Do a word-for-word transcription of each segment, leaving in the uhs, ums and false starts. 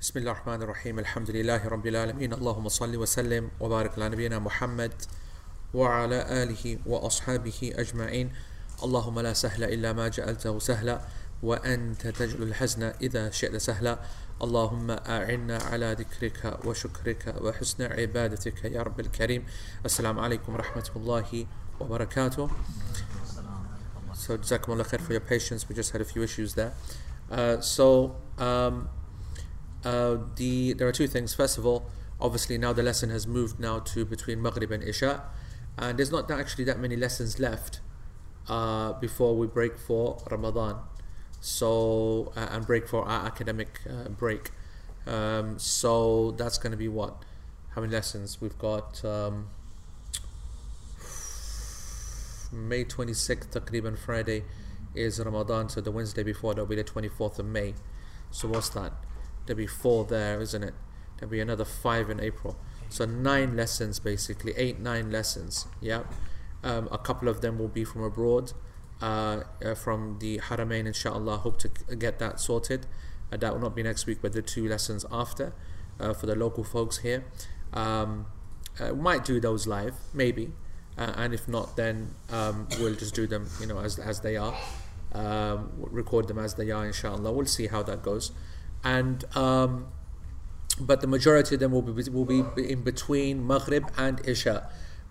Bismillah ar-Rahman ar-Rahim, alhamdulillahi rabbil alameen, Allahumma salli wa sallim wa barik ala nabiyyina Muhammad wa ala alihi wa ashabihi ajma'in. Allahumma la sahla illa ma ja'altahu sahla wa anta taj'alul hazna idha shi'ta sahla. Allahumma a'inna ala dhikrika wa shukrika wa husna ibadatika ya rabbil kareem. Assalamu alaikum wa rahmatullahi wa barakatuh. So jazakumullah khair for your patience, we just had a few issues there. Uh, so um, Uh, the, there are two things. First of all, obviously now the lesson has moved now to between Maghrib and Isha, and there's not actually that many lessons left uh, before we break for Ramadan, so uh, and break for our academic uh, break. Um, so that's going to be what? How many lessons? We've got um, May twenty-sixth, Taqrib, and Friday is Ramadan, so the Wednesday before that will be the twenty-fourth of May. So what's that? There'll be four there, isn't it? There'll be another five in April. So nine lessons basically, eight, nine lessons. Yeah, um, a couple of them will be from abroad, uh, uh, from the Haramain, inshallah. Hope to get that sorted. Uh, that will not be next week, but the two lessons after uh, for the local folks here. Um, uh, might do those live, maybe, uh, and if not, then um, we'll just do them, you know, as as they are. Um, record them as they are, inshallah. We'll see how that goes. And um, but the majority of them will be will be in between Maghrib and Isha.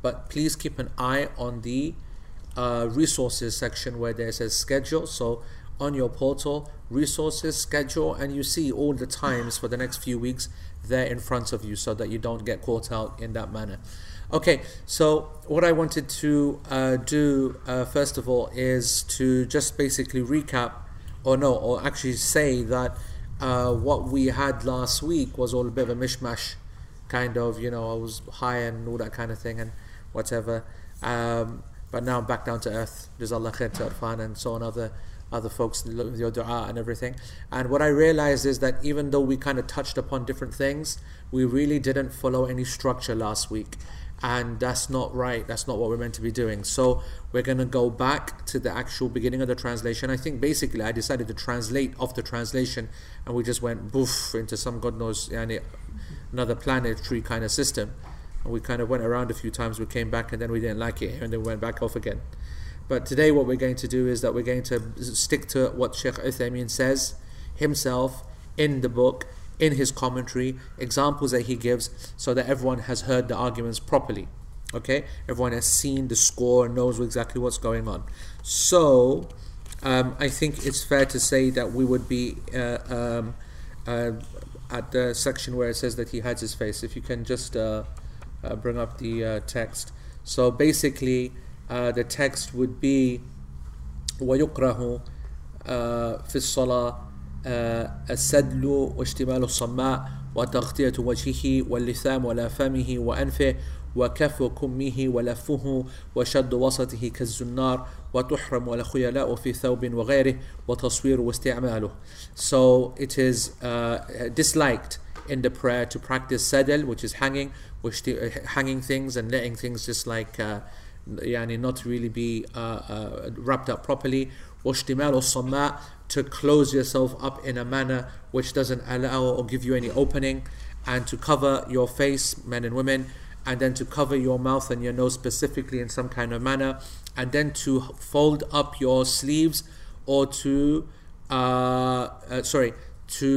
But please keep an eye on the uh, resources section where there says schedule. So on your portal, resources, schedule, and you see all the times for the next few weeks there in front of you, so that you don't get caught out in that manner. Okay, so what I wanted to uh, do uh, first of all is to just basically recap, or no, or actually say that Uh, what we had last week was all a bit of a mishmash, kind of, you know, I was high and all that kind of thing and whatever, um, but now I'm back down to earth, Jazallah khair to Irfan and so on, other other folks, your dua and everything. And what I realized is that even though we kind of touched upon different things, we really didn't follow any structure last week, and that's not right, that's not what we're meant to be doing. So we're going to go back to the actual beginning of the translation. I think basically I decided to translate off the translation, and we just went boof into some god knows yani, another planetary kind of system, and we kind of went around a few times, we came back, and then we didn't like it, and then we went back off again. But today what we're going to do is that we're going to stick to what Sheikh Uthaymeen says himself in the book, in his commentary, examples that he gives, so that everyone has heard the arguments properly. Okay, everyone has seen the score and knows exactly what's going on. So um, I think it's fair to say that we would be uh, um, uh, at the section where it says that he hides his face. If you can just uh, uh, bring up the uh, text. So basically uh, the text would be وَيُقْرَهُ فِي الصَّلَاةِ السدل واشتمال الصماء وتغطية وجهه واللثام ولا فمه وأنفه وكف كمه ولفه وشد وسطه كالزنار وتحرم ولا خيلاء في ثوب وغيره وتصوير واستعماله. So it is uh, disliked in the prayer to practice sadl, which is hanging, hanging things and letting things just like uh, yani not really be uh, uh, wrapped up properly. واشتمال الصماء, to close yourself up in a manner which doesn't allow or give you any opening, and to cover your face, men and women, and then to cover your mouth and your nose specifically in some kind of manner, and then to fold up your sleeves, or to uh, uh, sorry to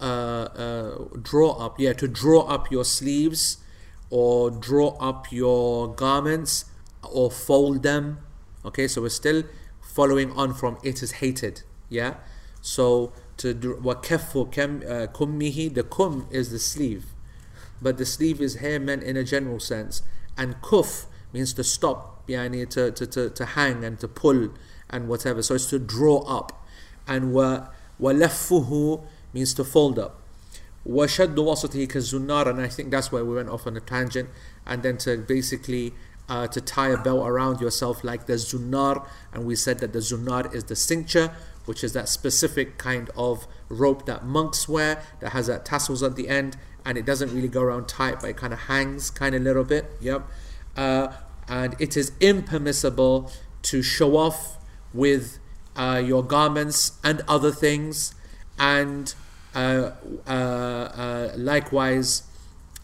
uh, uh, draw up yeah to draw up your sleeves, or draw up your garments, or fold them. Okay, so we're still following on from it is hated. Yeah, so to do وَكَفُّ كُمِّهِ, the kum is the sleeve, but the sleeve is hair meant in a general sense, and kuf means to stop, يعني, to, to, to, to hang and to pull and whatever, so it's to draw up. And وَلَفُّهُ means to fold up. وَشَدُّ وَسَطِهِ كَالزُّنَّارِ, and I think that's where we went off on a tangent, and then to basically uh, to tie a belt around yourself like the zunnar, and we said that the zunnar is the cincture, which is that specific kind of rope that monks wear that has that tassels at the end, and it doesn't really go around tight, but it kind of hangs kind of a little bit. Yep. Uh, and it is impermissible to show off with uh, your garments and other things, and Uh, uh, uh, likewise,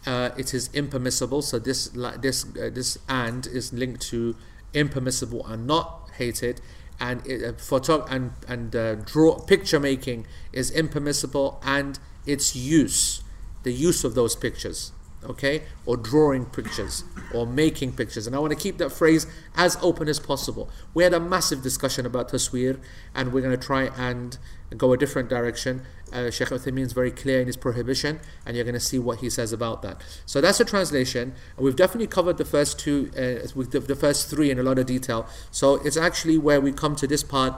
uh, it is impermissible. So this this uh, this and is linked to impermissible and not hated, and it, uh, photo and and uh, draw picture making is impermissible, and its use, the use of those pictures, okay, or drawing pictures or making pictures. And I want to keep that phrase as open as possible. We had a massive discussion about tasweer, and we're going to try and go a different direction. Uh, Sheikh Uthaymeen is very clear in his prohibition, and you're going to see what he says about that. So that's a translation. We've definitely covered the first two, uh, with the, the first three in a lot of detail. So it's actually where we come to this part.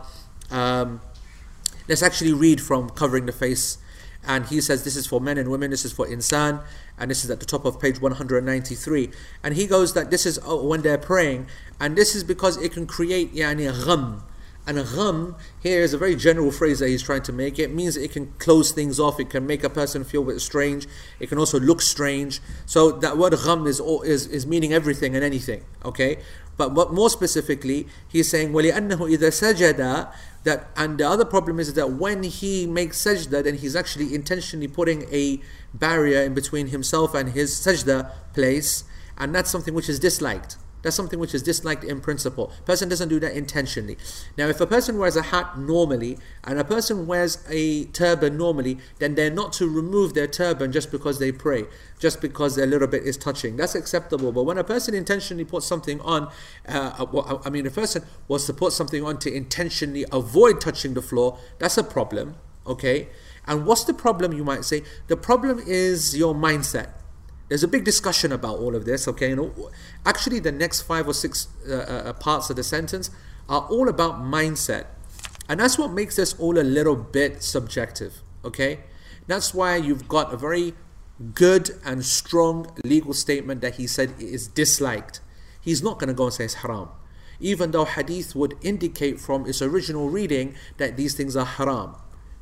Um, let's actually read from covering the face. And he says this is for men and women, this is for insan, and this is at the top of page one hundred ninety-three. And he goes that this is when they're praying, and this is because it can create yani gham. And gham here is a very general phrase that he's trying to make. It means it can close things off, it can make a person feel a bit strange, it can also look strange. So that word gham is, is, is meaning everything and anything, okay? But what more specifically, he's saying, وَلِأَنَّهُ إِذَا سَجَدَ. That, and the other problem is that when he makes sajda, then he's actually intentionally putting a barrier in between himself and his sajda place, and that's something which is disliked. That's something which is disliked in principle. A person doesn't do that intentionally. Now, if a person wears a hat normally, and a person wears a turban normally, then they're not to remove their turban just because they pray, just because their little bit is touching. That's acceptable. But when a person intentionally puts something on, uh, I mean, a person was to put something on to intentionally avoid touching the floor, that's a problem, okay? And what's the problem, you might say? The problem is your mindset. There's a big discussion about all of this, okay? And actually, the next five or six uh, uh, parts of the sentence are all about mindset. And that's what makes this all a little bit subjective, okay? That's why you've got a very good and strong legal statement that he said is disliked. He's not going to go and say it's haram, even though hadith would indicate from its original reading that these things are haram,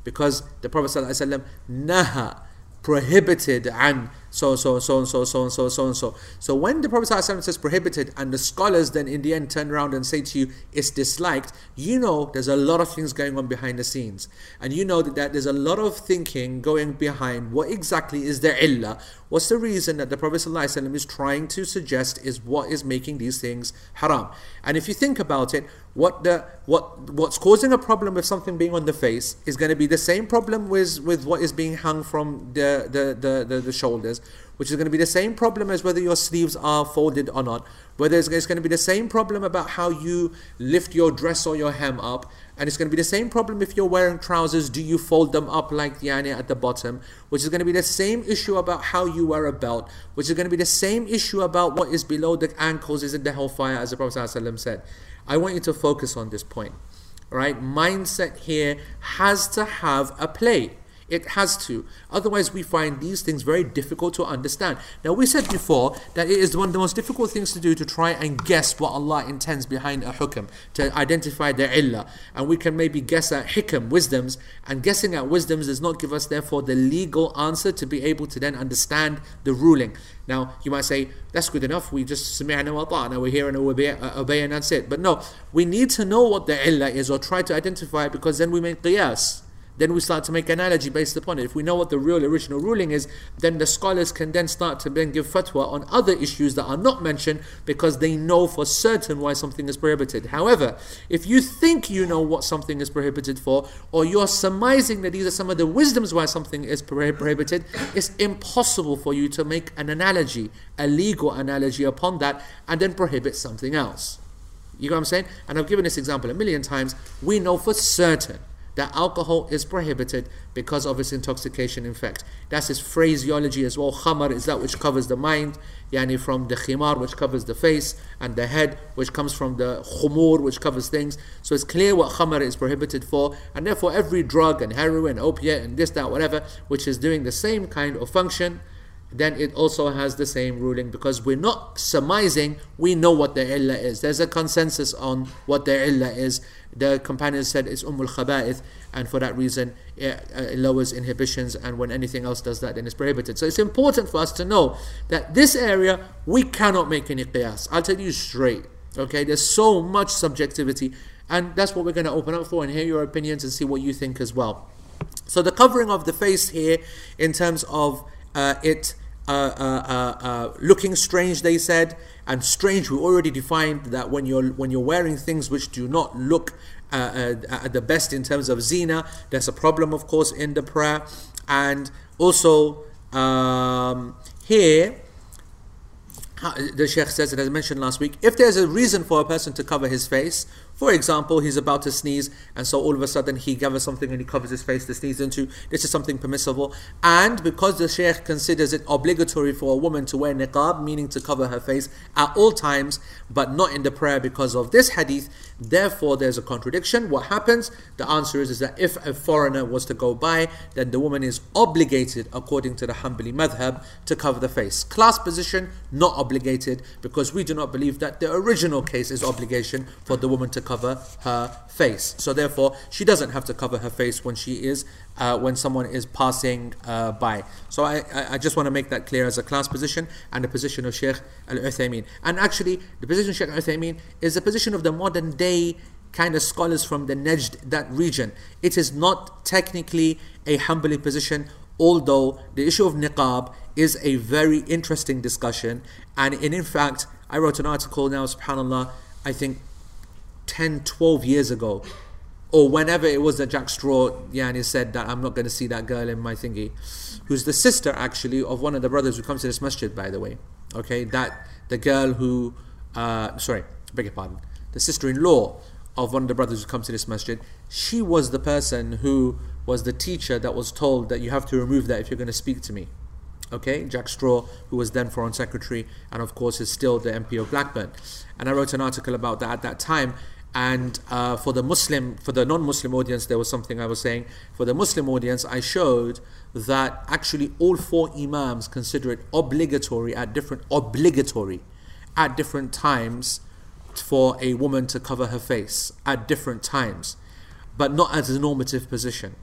because the Prophet ﷺ naha, prohibited, and so so so and so so and so so and so. So when the Prophet ﷺ says prohibited, and the scholars then in the end turn around and say to you it's disliked, you know there's a lot of things going on behind the scenes, and you know that, that there's a lot of thinking going behind what exactly is the illah, what's the reason that the Prophet ﷺ is trying to suggest is what is making these things haram. And if you think about it, what the what what's causing a problem with something being on the face is going to be the same problem with with what is being hung from the The, the, the, the shoulders, which is going to be the same problem as whether your sleeves are folded or not, whether it's, it's going to be the same problem about how you lift your dress or your hem up, and it's going to be the same problem if you're wearing trousers, do you fold them up like the yani at the bottom, which is going to be the same issue about how you wear a belt, which is going to be the same issue about what is below the ankles is in the hellfire, as the Prophet ﷺ said. I want you to focus on this point, right? Mindset here has to have a play. It has to. Otherwise, we find these things very difficult to understand. Now, we said before that it is one of the most difficult things to do, to try and guess what Allah intends behind a hukm, to identify the illah. And we can maybe guess at hikam, wisdoms, and guessing at wisdoms does not give us, therefore, the legal answer to be able to then understand the ruling. Now, you might say, that's good enough, we just sami'na wa ta'na, we're here and we obey and that's it. But no, we need to know what the illah is, or try to identify it, because then we make qiyas. Then we start to make analogy based upon it. If we know what the real original ruling is, then the scholars can then start to then give fatwa on other issues that are not mentioned, because they know for certain why something is prohibited. However, if you think you know what something is prohibited for, or you're surmising that these are some of the wisdoms why something is prohibited, it's impossible for you to make an analogy, a legal analogy upon that, and then prohibit something else. You know what I'm saying? And I've given this example a million times. We know for certain that alcohol is prohibited because of its intoxication effect. That's his phraseology as well. Khamar is that which covers the mind, yani from the khimar, which covers the face, and the head, which comes from the khumur, which covers things. So it's clear what khamar is prohibited for, and therefore every drug and heroin, opiate, and this, that, whatever, which is doing the same kind of function, then it also has the same ruling, because we're not surmising, we know what the illah is. There's a consensus on what the illah is. The companions said it's Ummul Khaba'ith, and for that reason it, uh, it lowers inhibitions, and when anything else does that, then it's prohibited. So it's important for us to know that this area we cannot make any qiyas. I'll tell you straight, okay? There's so much subjectivity, and that's what we're going to open up for, and hear your opinions and see what you think as well. So the covering of the face here, in terms of uh, it uh, uh, uh, uh, looking strange, they said, and strange we already defined that when you're when you're wearing things which do not look uh, uh, at the best in terms of zina, there's a problem, of course, in the prayer. And also um, here, the Sheikh says, and as I mentioned last week, if there's a reason for a person to cover his face, for example, he's about to sneeze, and so all of a sudden he gathers something and he covers his face to sneeze into, this is something permissible. And because the Sheikh considers it obligatory for a woman to wear niqab, meaning to cover her face at all times, but not in the prayer because of this hadith, therefore there's a contradiction. What happens? The answer is, is that if a foreigner was to go by, then the woman is obligated, according to the Hanbali madhab, to cover the face. Class position, not obligated, because we do not believe that the original case is obligation for the woman to cover her face. So therefore, she doesn't have to cover her face when she is, uh, when someone is passing uh, by. So I, I just want to make that clear as a class position and the position of Sheikh Al-Uthaymeen. And actually, the position of Sheikh Al-Uthaymeen is the position of the modern day kind of scholars from the Najd, that region. It is not technically a Hanbali position, although the issue of niqab is a very interesting discussion. And in, in fact, I wrote an article now, subhanAllah, I think ten, twelve years ago, or whenever it was that Jack Straw, yeah, and he said that I'm not going to see that girl in my thingy, who's the sister actually of one of the brothers who comes to this masjid, by the way. Okay, that the girl who, uh, sorry, beg your pardon, the sister-in-law of one of the brothers who comes to this masjid, she was the person who was the teacher that was told that you have to remove that if you're going to speak to me. Okay, Jack Straw, who was then Foreign Secretary, and of course is still the M P of Blackburn. And I wrote an article about that at that time. And uh, for the Muslim, for the non-Muslim audience, there was something I was saying. For the Muslim audience, I showed that actually all four imams consider it obligatory at different obligatory at different times for a woman to cover her face at different times, but not as a normative position.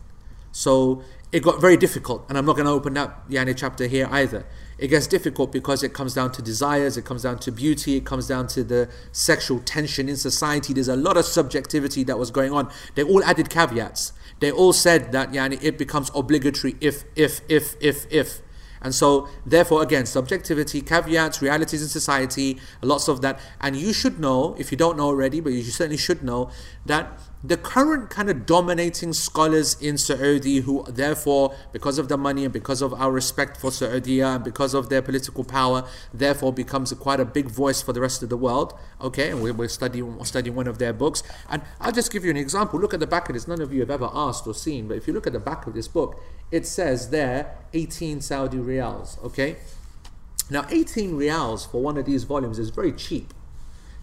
So it got very difficult, and I'm not going to open up the Yani chapter here either. It gets difficult because it comes down to desires, it comes down to beauty, it comes down to the sexual tension in society. There's a lot of subjectivity that was going on. They all added caveats. They all said that Yani it becomes obligatory if, if, if, if, if. And so, therefore, again, subjectivity, caveats, realities in society, lots of that. And you should know, if you don't know already, but you certainly should know, that the current kind of dominating scholars in Saudi, who therefore, because of the money and because of our respect for Saudiya and because of their political power, therefore becomes a, quite a big voice for the rest of the world. Okay, and we, we're studying we're studying one of their books. And I'll just give you an example. Look at the back of this. None of you have ever asked or seen, but if you look at the back of this book, it says there, eighteen Saudi riyals, okay? Now, eighteen riyals for one of these volumes is very cheap.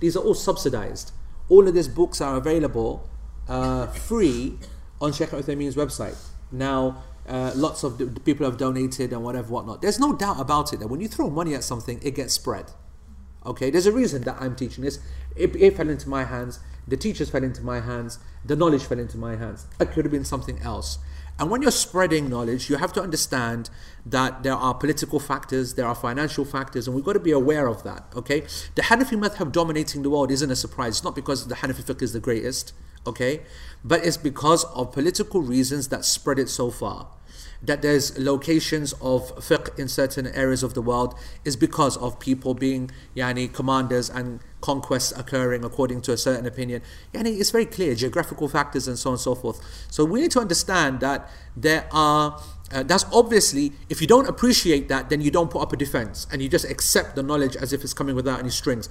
These are all subsidized. All of these books are available Uh, free on Sheikh Uthaymeen's website. Now, uh, lots of the people have donated and whatever, whatnot. There's no doubt about it that when you throw money at something, it gets spread. Okay, there's a reason that I'm teaching this. It, it fell into my hands. The teachers fell into my hands. The knowledge fell into my hands. It could have been something else. And when you're spreading knowledge, you have to understand that there are political factors, there are financial factors, and we've got to be aware of that, okay? The Hanafi madhab dominating the world isn't a surprise. It's not because the Hanafi fiqh is the greatest, okay? But it's because of political reasons that spread it so far. That there's locations of fiqh in certain areas of the world is because of people being yani commanders and conquests occurring according to a certain opinion. Yani it's very clear, geographical factors and so on and so forth. So we need to understand that there are, uh, that's obviously, if you don't appreciate that, then you don't put up a defense and you just accept the knowledge as if it's coming without any strings.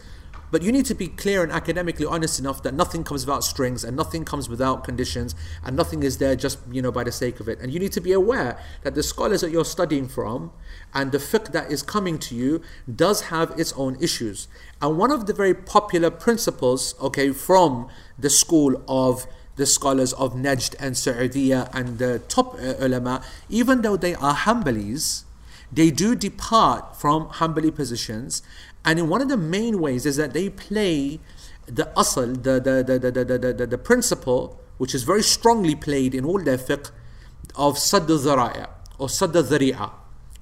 But you need to be clear and academically honest enough that nothing comes without strings and nothing comes without conditions and nothing is there just, you know, by the sake of it. And you need to be aware that the scholars that you're studying from and the fiqh that is coming to you does have its own issues. And one of the very popular principles, okay, from the school of the scholars of Najd and Saudiya and the top uh, ulama, even though they are Hanbalis, they do depart from Hanbali positions. And in one of the main ways is that they play the asl, the the the the the, the, the principle, which is very strongly played in all their fiqh, of sadd al-dhara'a or sadd al-dhari'a,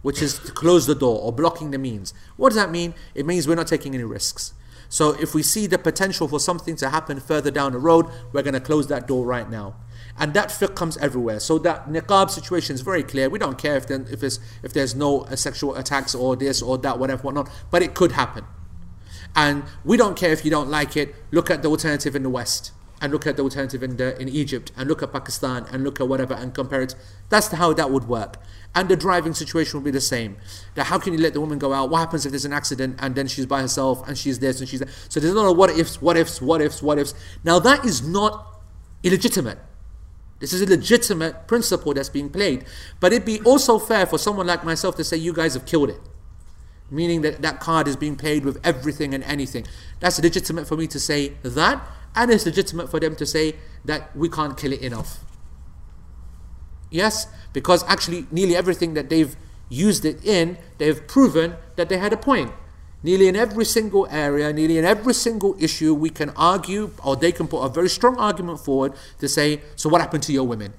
which is to close the door or blocking the means. What does that mean? It means we're not taking any risks. So if we see the potential for something to happen further down the road, we're going to close that door right now. And that fiqh comes everywhere. So that niqab situation is very clear. We don't care if, then, if, it's, if there's no sexual attacks or this or that, whatever, whatnot. But it could happen. And we don't care if you don't like it. Look at the alternative in the West. And look at the alternative in, the, in Egypt. And look at Pakistan. And look at whatever and compare it. That's how that would work. And the driving situation will be the same. That how can you let the woman go out? What happens if there's an accident and then she's by herself and she's this and she's that? So there's a lot of what ifs, what ifs, what ifs, what ifs. Now that is not illegitimate. This is a legitimate principle that's being played. But it'd be also fair for someone like myself to say, you guys have killed it. Meaning that that card is being played with everything and anything. That's legitimate for me to say that. And it's legitimate for them to say that we can't kill it enough. Yes, because actually nearly everything that they've used it in, they've proven that they had a point. Nearly in every single area, nearly in every single issue, we can argue, or they can put a very strong argument forward to say, so what happened to your women?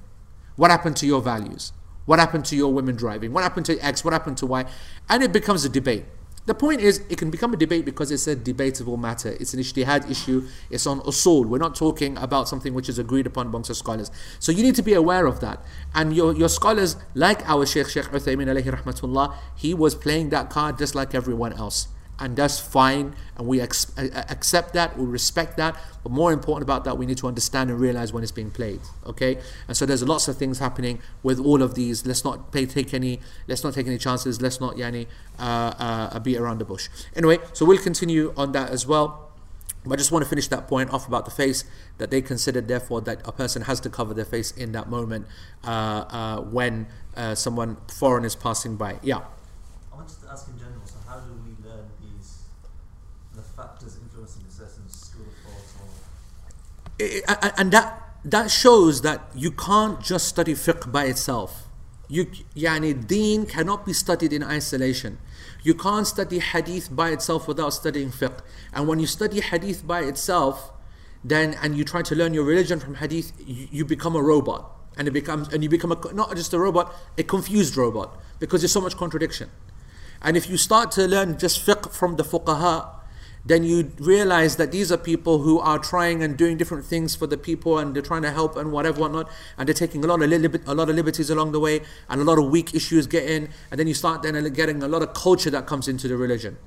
What happened to your values? What happened to your women driving? What happened to X? What happened to Y? And it becomes a debate. The point is, it can become a debate because it's a debatable matter. It's an ijtihad issue. It's on usul. We're not talking about something which is agreed upon amongst the scholars. So you need to be aware of that. And your, your scholars, like our Sheikh, Sheikh Uthaymeen alayhi rahmatullah, he was playing that card just like everyone else. And that's fine. And we ex- accept that. We respect that. But more important about that, we need to understand and realize when it's being played. Okay? And so there's lots of things happening with all of these. Let's not pay, take any. Let's not take any chances. Let's not yani uh, uh, beat around the bush. Anyway, so we'll continue on that as well. But I just want to finish that point off about the face, that they considered therefore that a person has to cover their face in that moment uh, uh, when uh, someone foreign is passing by. Yeah. I wanted to ask in general. So how do we learn? Factors influencing a certain school of thought, or... and that that shows that you can't just study fiqh by itself. You, yani, deen cannot be studied in isolation. You can't study hadith by itself without studying fiqh. And when you study hadith by itself, then and you try to learn your religion from hadith, you, you become a robot, and it becomes and you become a, not just a robot, a confused robot, because there's so much contradiction. And if you start to learn just fiqh from the fuqaha, then you realize that these are people who are trying and doing different things for the people, and they're trying to help and whatever, whatnot, and they're taking a lot of li- a lot of liberties along the way, and a lot of weak issues get in, and then you start then getting a lot of culture that comes into the religion.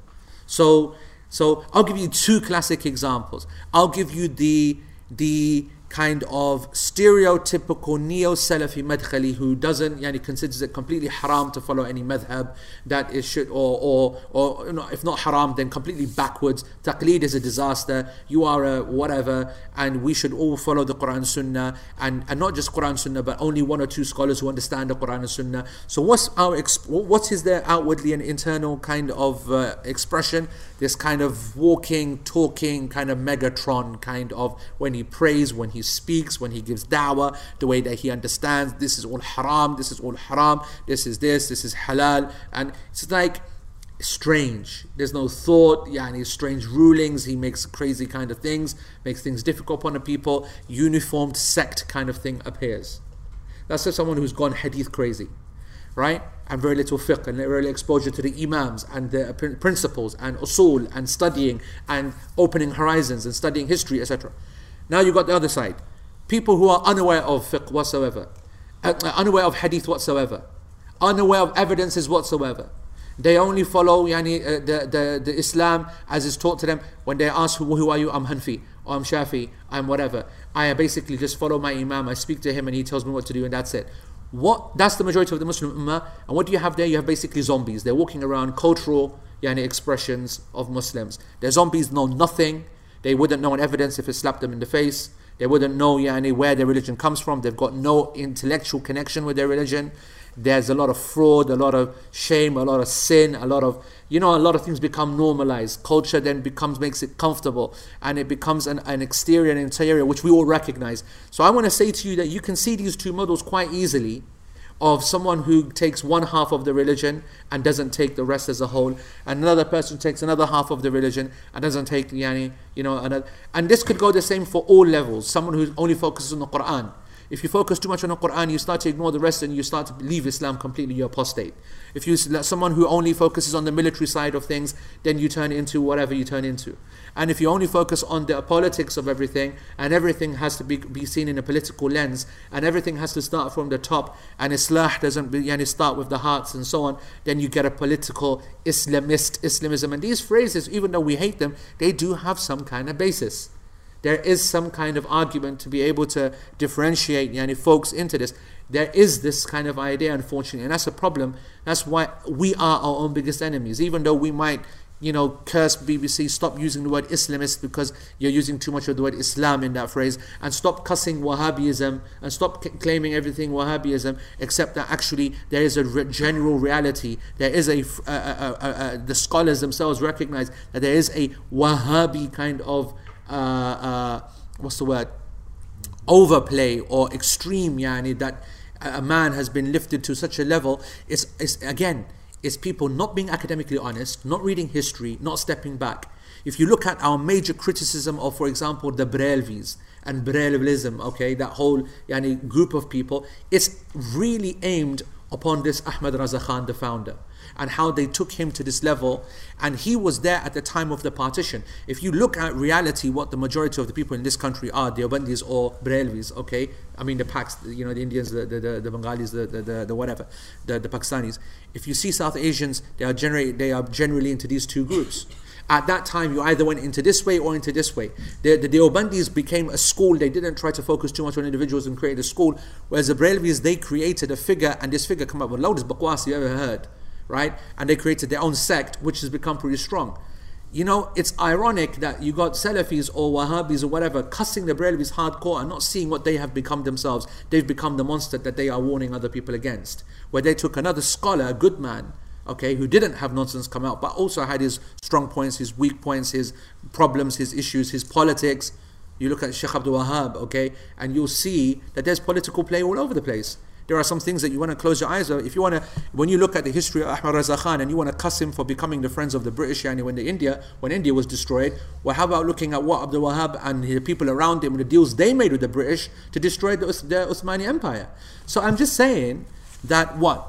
So, so I'll give you two classic examples. I'll give you the the kind of stereotypical neo-Salafi madkhali who doesn't, yani, considers it completely haram to follow any madhab, that it should, or, or, or you know, if not haram, then completely backwards. Taqleed is a disaster, you are a whatever, and we should all follow the Quran Sunnah, and, and not just Quran Sunnah, but only one or two scholars who understand the Quran and Sunnah. So what's our, exp- what is their outwardly and internal kind of uh, expression? This kind of walking, talking, kind of Megatron kind of, when he prays, when he He speaks, when he gives da'wah, the way that he understands, this is all haram, this is all haram, this is this, this is halal. And it's like strange. There's no thought, yeah, and he's strange rulings, he makes crazy kind of things, makes things difficult upon the people, uniformed sect kind of thing appears. That's just someone who's gone hadith crazy, right? And very little fiqh, and very little exposure to the imams, and the principles, and usul, and studying, and opening horizons, and studying history, et cetera. Now you got the other side. People who are unaware of fiqh whatsoever. Uh, unaware of hadith whatsoever. Unaware of evidences whatsoever. They only follow yani, uh, the, the, the Islam as is taught to them. When they ask, who, who are you? I'm Hanafi. Or I'm Shafi'i. I'm whatever. I basically just follow my imam. I speak to him and he tells me what to do, and that's it. What? That's the majority of the Muslim ummah. And what do you have there? You have basically zombies. They're walking around cultural yani, expressions of Muslims. Their zombies know nothing. They wouldn't know an evidence if it slapped them in the face. They wouldn't know yani, where their religion comes from. They've got no intellectual connection with their religion. There's a lot of fraud, a lot of shame, a lot of sin, a lot of, you know, a lot of things become normalized. Culture then becomes, makes it comfortable, and it becomes an, an exterior and interior, which we all recognize. So I want to say to you that you can see these two models quite easily, of someone who takes one half of the religion and doesn't take the rest as a whole, and another person takes another half of the religion and doesn't take yani, you know, another. And this could go the same for all levels. Someone who only focuses on the Quran, If you focus too much on the Quran, you start to ignore the rest and you start to leave Islam completely, you're apostate. If you're someone who only focuses on the military side of things, then you turn into whatever you turn into. And if you only focus on the politics of everything, and everything has to be, be seen in a political lens, and everything has to start from the top, and Islah doesn't be, and start with the hearts and so on, then you get a political Islamist Islamism. And these phrases, even though we hate them, they do have some kind of basis. There is some kind of argument to be able to differentiate yani, folks into this. There is this kind of idea, unfortunately, and that's a problem. That's why we are our own biggest enemies. Even though we might, you know, curse B B C, stop using the word Islamist because you're using too much of the word Islam in that phrase, and stop cussing Wahhabism, and stop c claiming everything Wahhabism, except that actually there is a re general reality. There is a, uh, uh, uh, uh, the scholars themselves recognize that there is a Wahhabi kind of Uh, uh, what's the word? Overplay or extreme, yani, that a man has been lifted to such a level. It's, it's again, it's people not being academically honest, not reading history, not stepping back. If you look at our major criticism of, for example, the Brelvis and Brelvism, okay, that whole yani, group of people, it's really aimed upon this Ahmad Raza Khan, the founder, and how they took him to this level, and he was there at the time of the partition. If you look at reality, what the majority of the people in this country are, Deobandis or Brelvis, okay, I mean the Paks, you know, the Indians, the, the, the, the Bengalis, the, the, the, the whatever, the, the Pakistanis. If you see South Asians, they are, generally, they are generally into these two groups. At that time, you either went into this way or into this way. The, the Deobandis became a school. They didn't try to focus too much on individuals and create a school, whereas the Brelvis, they created a figure, and this figure came up with the loudest bakwasi you ever heard. Right? And they created their own sect, which has become pretty strong. You know, it's ironic that you got Salafis or Wahhabis or whatever cussing the Brelvis hardcore and not seeing what they have become themselves. They've become the monster that they are warning other people against. Where they took another scholar, a good man, okay, who didn't have nonsense come out, but also had his strong points, his weak points, his problems, his issues, his politics. You look at Sheikh Abdul Wahhab, okay, and you'll see that there's political play all over the place. There are some things that you want to close your eyes on. If you want to, when you look at the history of Ahmad Raza Khan and you want to cuss him for becoming the friends of the British, yani when the India, when India was destroyed, well, how about looking at what Abdul Wahhab and the people around him, the deals they made with the British to destroy the, the Uthmani Empire? So I'm just saying that what?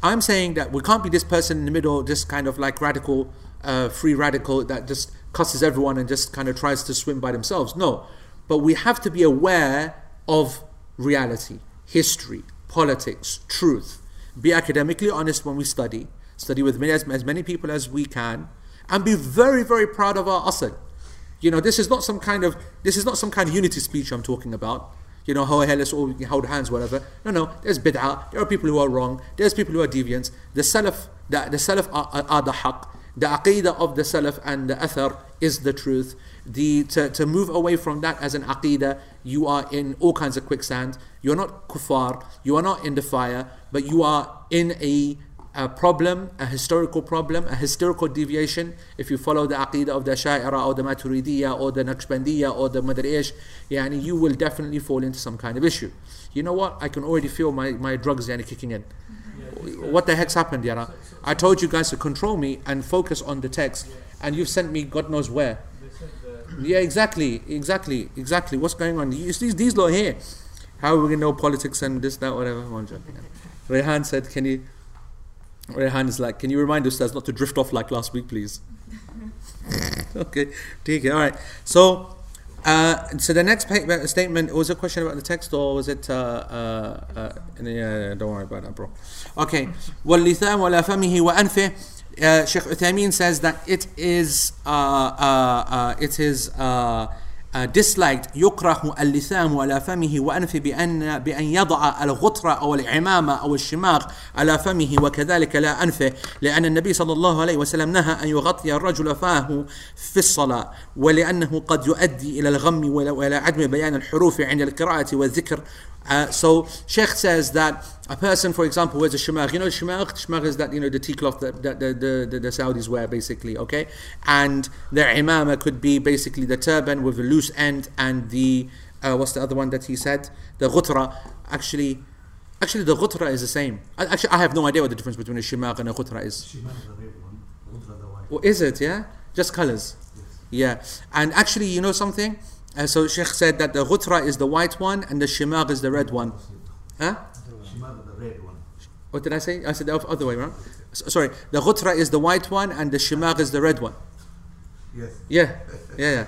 I'm saying that we can't be this person in the middle, this kind of like radical, uh, free radical that just cusses everyone and just kind of tries to swim by themselves. No, but we have to be aware of reality, history, politics, truth. Be academically honest when we study. Study with many, as, as many people as we can, and be very, very proud of our asl. You know, this is not some kind of this is not some kind of unity speech I'm talking about. You know, how hell is all hold hands, whatever. No, no. There's bid'ah. There are people who are wrong. There's people who are deviants. The salaf, the, the salaf are, are, are the haqq. The aqeedah of the salaf and the athar is the truth. The, to, to move away from that as an aqeedah, you are in all kinds of quicksand. You're not kuffar, you are not in the fire, but you are in a, a problem, a historical problem, a historical deviation. If you follow the aqeedah of the Shaira or the Maturidiyah or the Naqshbandiyah or the Madriish, yani you will definitely fall into some kind of issue. You know what? I can already feel my, my drugs yani kicking in. What the heck's happened, Yara? I told you guys to control me and focus on the text, and you've sent me God knows where. Yeah, exactly, exactly, exactly. What's going on? You see these lot here. How are we going to know politics and this, that, whatever? I'm joking. Rehan said, can you... Rehan is like, can you remind Ustaz not to drift off like last week, please? Okay, take it. All right. So, uh, so the next statement, was a question about the text or was it... Uh, uh, uh, yeah, don't worry about that, bro. Okay. وَاللِّثَامُ وَلَا فَمِهِ وَأَنْفِهِ. Uh, Sheikh Uthaymeen says that it is uh, uh, uh, it is uh, uh, disliked. يكره اللثام على فمه وأنفه بأن بأن يضع الغطرة أو العمامة أو الشماغ على فمه وكذلك لا أنفه لأن النبي صلى الله عليه وسلم نهى أن يغطي الرجل فاه في الصلاة ولأنه قد يؤدي إلى الغم وإلى عدم بيان الحروف عند القراءة والذكر. Uh, so Sheikh says that a person, for example, wears a shemagh. You know, shemagh, shemagh is that, you know, the tea cloth that, that, that the, the, the Saudis wear, basically, okay? And their imamah could be basically the turban with a loose end and the, uh, what's the other one that he said? The ghutra. Actually, actually the ghutra is the same. Actually, I have no idea what the difference between a shemagh and a ghutra is. Shemagh is the red one, ghutra the white one. Well, is it, yeah? Just colors. Yes. Yeah. And actually, you know something? And so Sheikh said that the ghutra is the white one and the shimag is the red one. Huh? What did I say? I said the other way around. Sorry, the ghutra is the white one and the shimag is the red one. Yes. Yeah, yeah, yeah.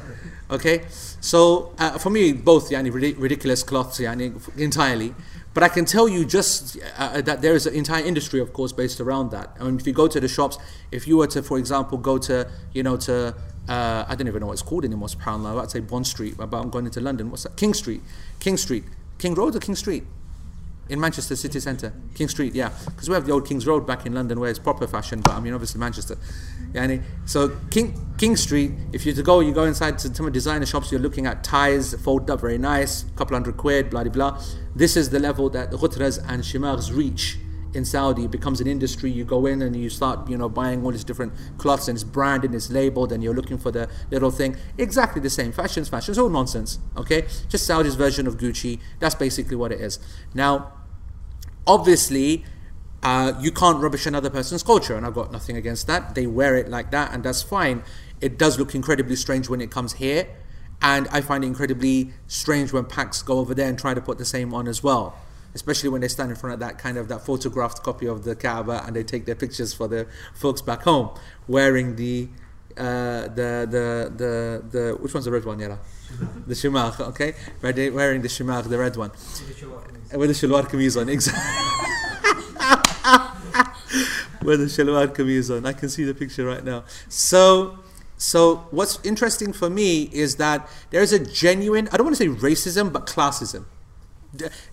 Okay, so uh, for me, both yani, ridiculous cloths yani, entirely. But I can tell you just uh, that there is an entire industry, of course, based around that. I mean, if you go to the shops, if you were to, for example, go to, you know, to, uh, I don't even know what it's called anymore, subhanAllah, I'd say Bond Street, but I'm going into London, what's that? King Street, King Street, King Road or King Street? In Manchester city centre, King Street, yeah. Because we have the old King's Road back in London where it's proper fashion, but I mean, obviously Manchester. Yani, so King King Street, if you to go, you go inside to some designer shops, you're looking at ties, folded up, very nice, couple hundred quid, blah, blah, blah. This is the level that ghutras and shimaghs reach in Saudi. It becomes an industry. You go in and you start, you know, buying all these different cloths and it's branded and it's labelled and you're looking for the little thing. Exactly the same. Fashion's fashion. It's all nonsense, okay? Just Saudi's version of Gucci. That's basically what it is. Now, obviously, uh, you can't rubbish another person's culture and I've got nothing against that. They wear it like that and that's fine. It does look incredibly strange when it comes here and I find it incredibly strange when packs go over there and try to put the same on as well. Especially when they stand in front of that kind of that photographed copy of the Kaaba and they take their pictures for the folks back home wearing the uh, the, the the the which one's the red one, Yara? The shimagh, okay? Wearing the shimagh, the red one. With the shalwar kameez on, exactly. With the shalwar kameez on, I can see the picture right now. So, so what's interesting for me is that there is a genuine, I don't want to say racism, but classism.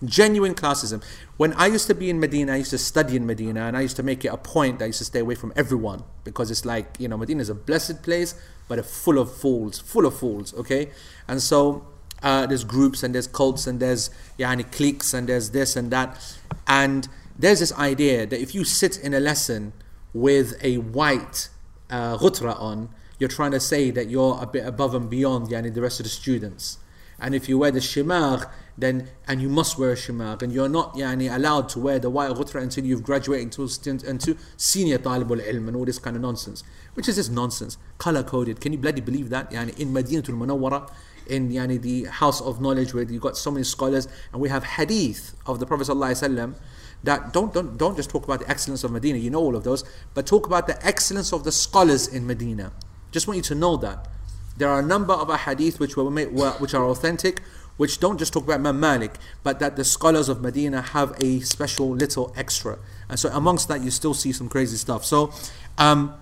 Genuine classism. When I used to be in Medina, I used to study in Medina and I used to make it a point that I used to stay away from everyone because it's like, you know, Medina is a blessed place but it's full of fools, full of fools, okay? And so uh, there's groups and there's cults and there's yani, cliques and there's this and that. And there's this idea that if you sit in a lesson with a white uh, ghutra on, you're trying to say that you're a bit above and beyond yani, the rest of the students. And if you wear the shimagh, then, and you must wear a shimagh, and you're not yani, allowed to wear the white ghutra until you've graduated into, into senior talibul ilm and all this kind of nonsense. Which is just nonsense. Color coded. Can you bloody believe that? Yani, in Madinatul Munawwara, in yani, the house of knowledge where you've got so many scholars, and we have hadith of the Prophet ﷺ that don't, don't, don't just talk about the excellence of Medina, you know all of those, but talk about the excellence of the scholars in Medina. Just want you to know that. There are a number of ahadith which were made, which are authentic, which don't just talk about Imam Malik, but that the scholars of Medina have a special little extra. And so amongst that, you still see some crazy stuff. So um,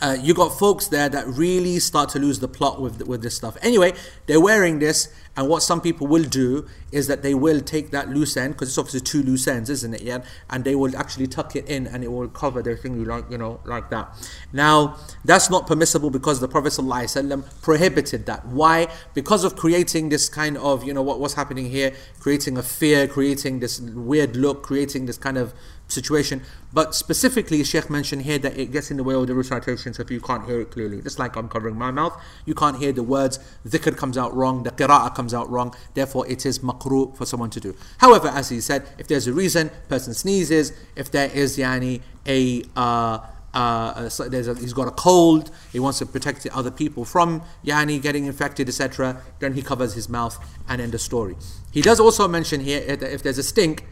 uh, you got folks there that really start to lose the plot with with this stuff. Anyway, they're wearing this, and what some people will do is that they will take that loose end, because it's obviously two loose ends, isn't it? Yeah, and they will actually tuck it in, and it will cover their thing, like you know, like that. Now, that's not permissible because the Prophet ﷺ prohibited that. Why? Because of creating this kind of, you know, what what's happening here, creating a fear, creating this weird look, creating this kind of situation. But specifically, Sheikh mentioned here that it gets in the way of the recitation, so if you can't hear it clearly, just like I'm covering my mouth, you can't hear the words, dhikr comes out wrong, the qira'ah comes out wrong, therefore it is maqru for someone to do. However, as he said, if there's a reason, person sneezes, if there is yani, a... Uh, Uh, so there's a, he's got a cold, he wants to protect other people from yani getting infected, et cetera. Then he covers his mouth and end of story. He does also mention here that if there's a stink,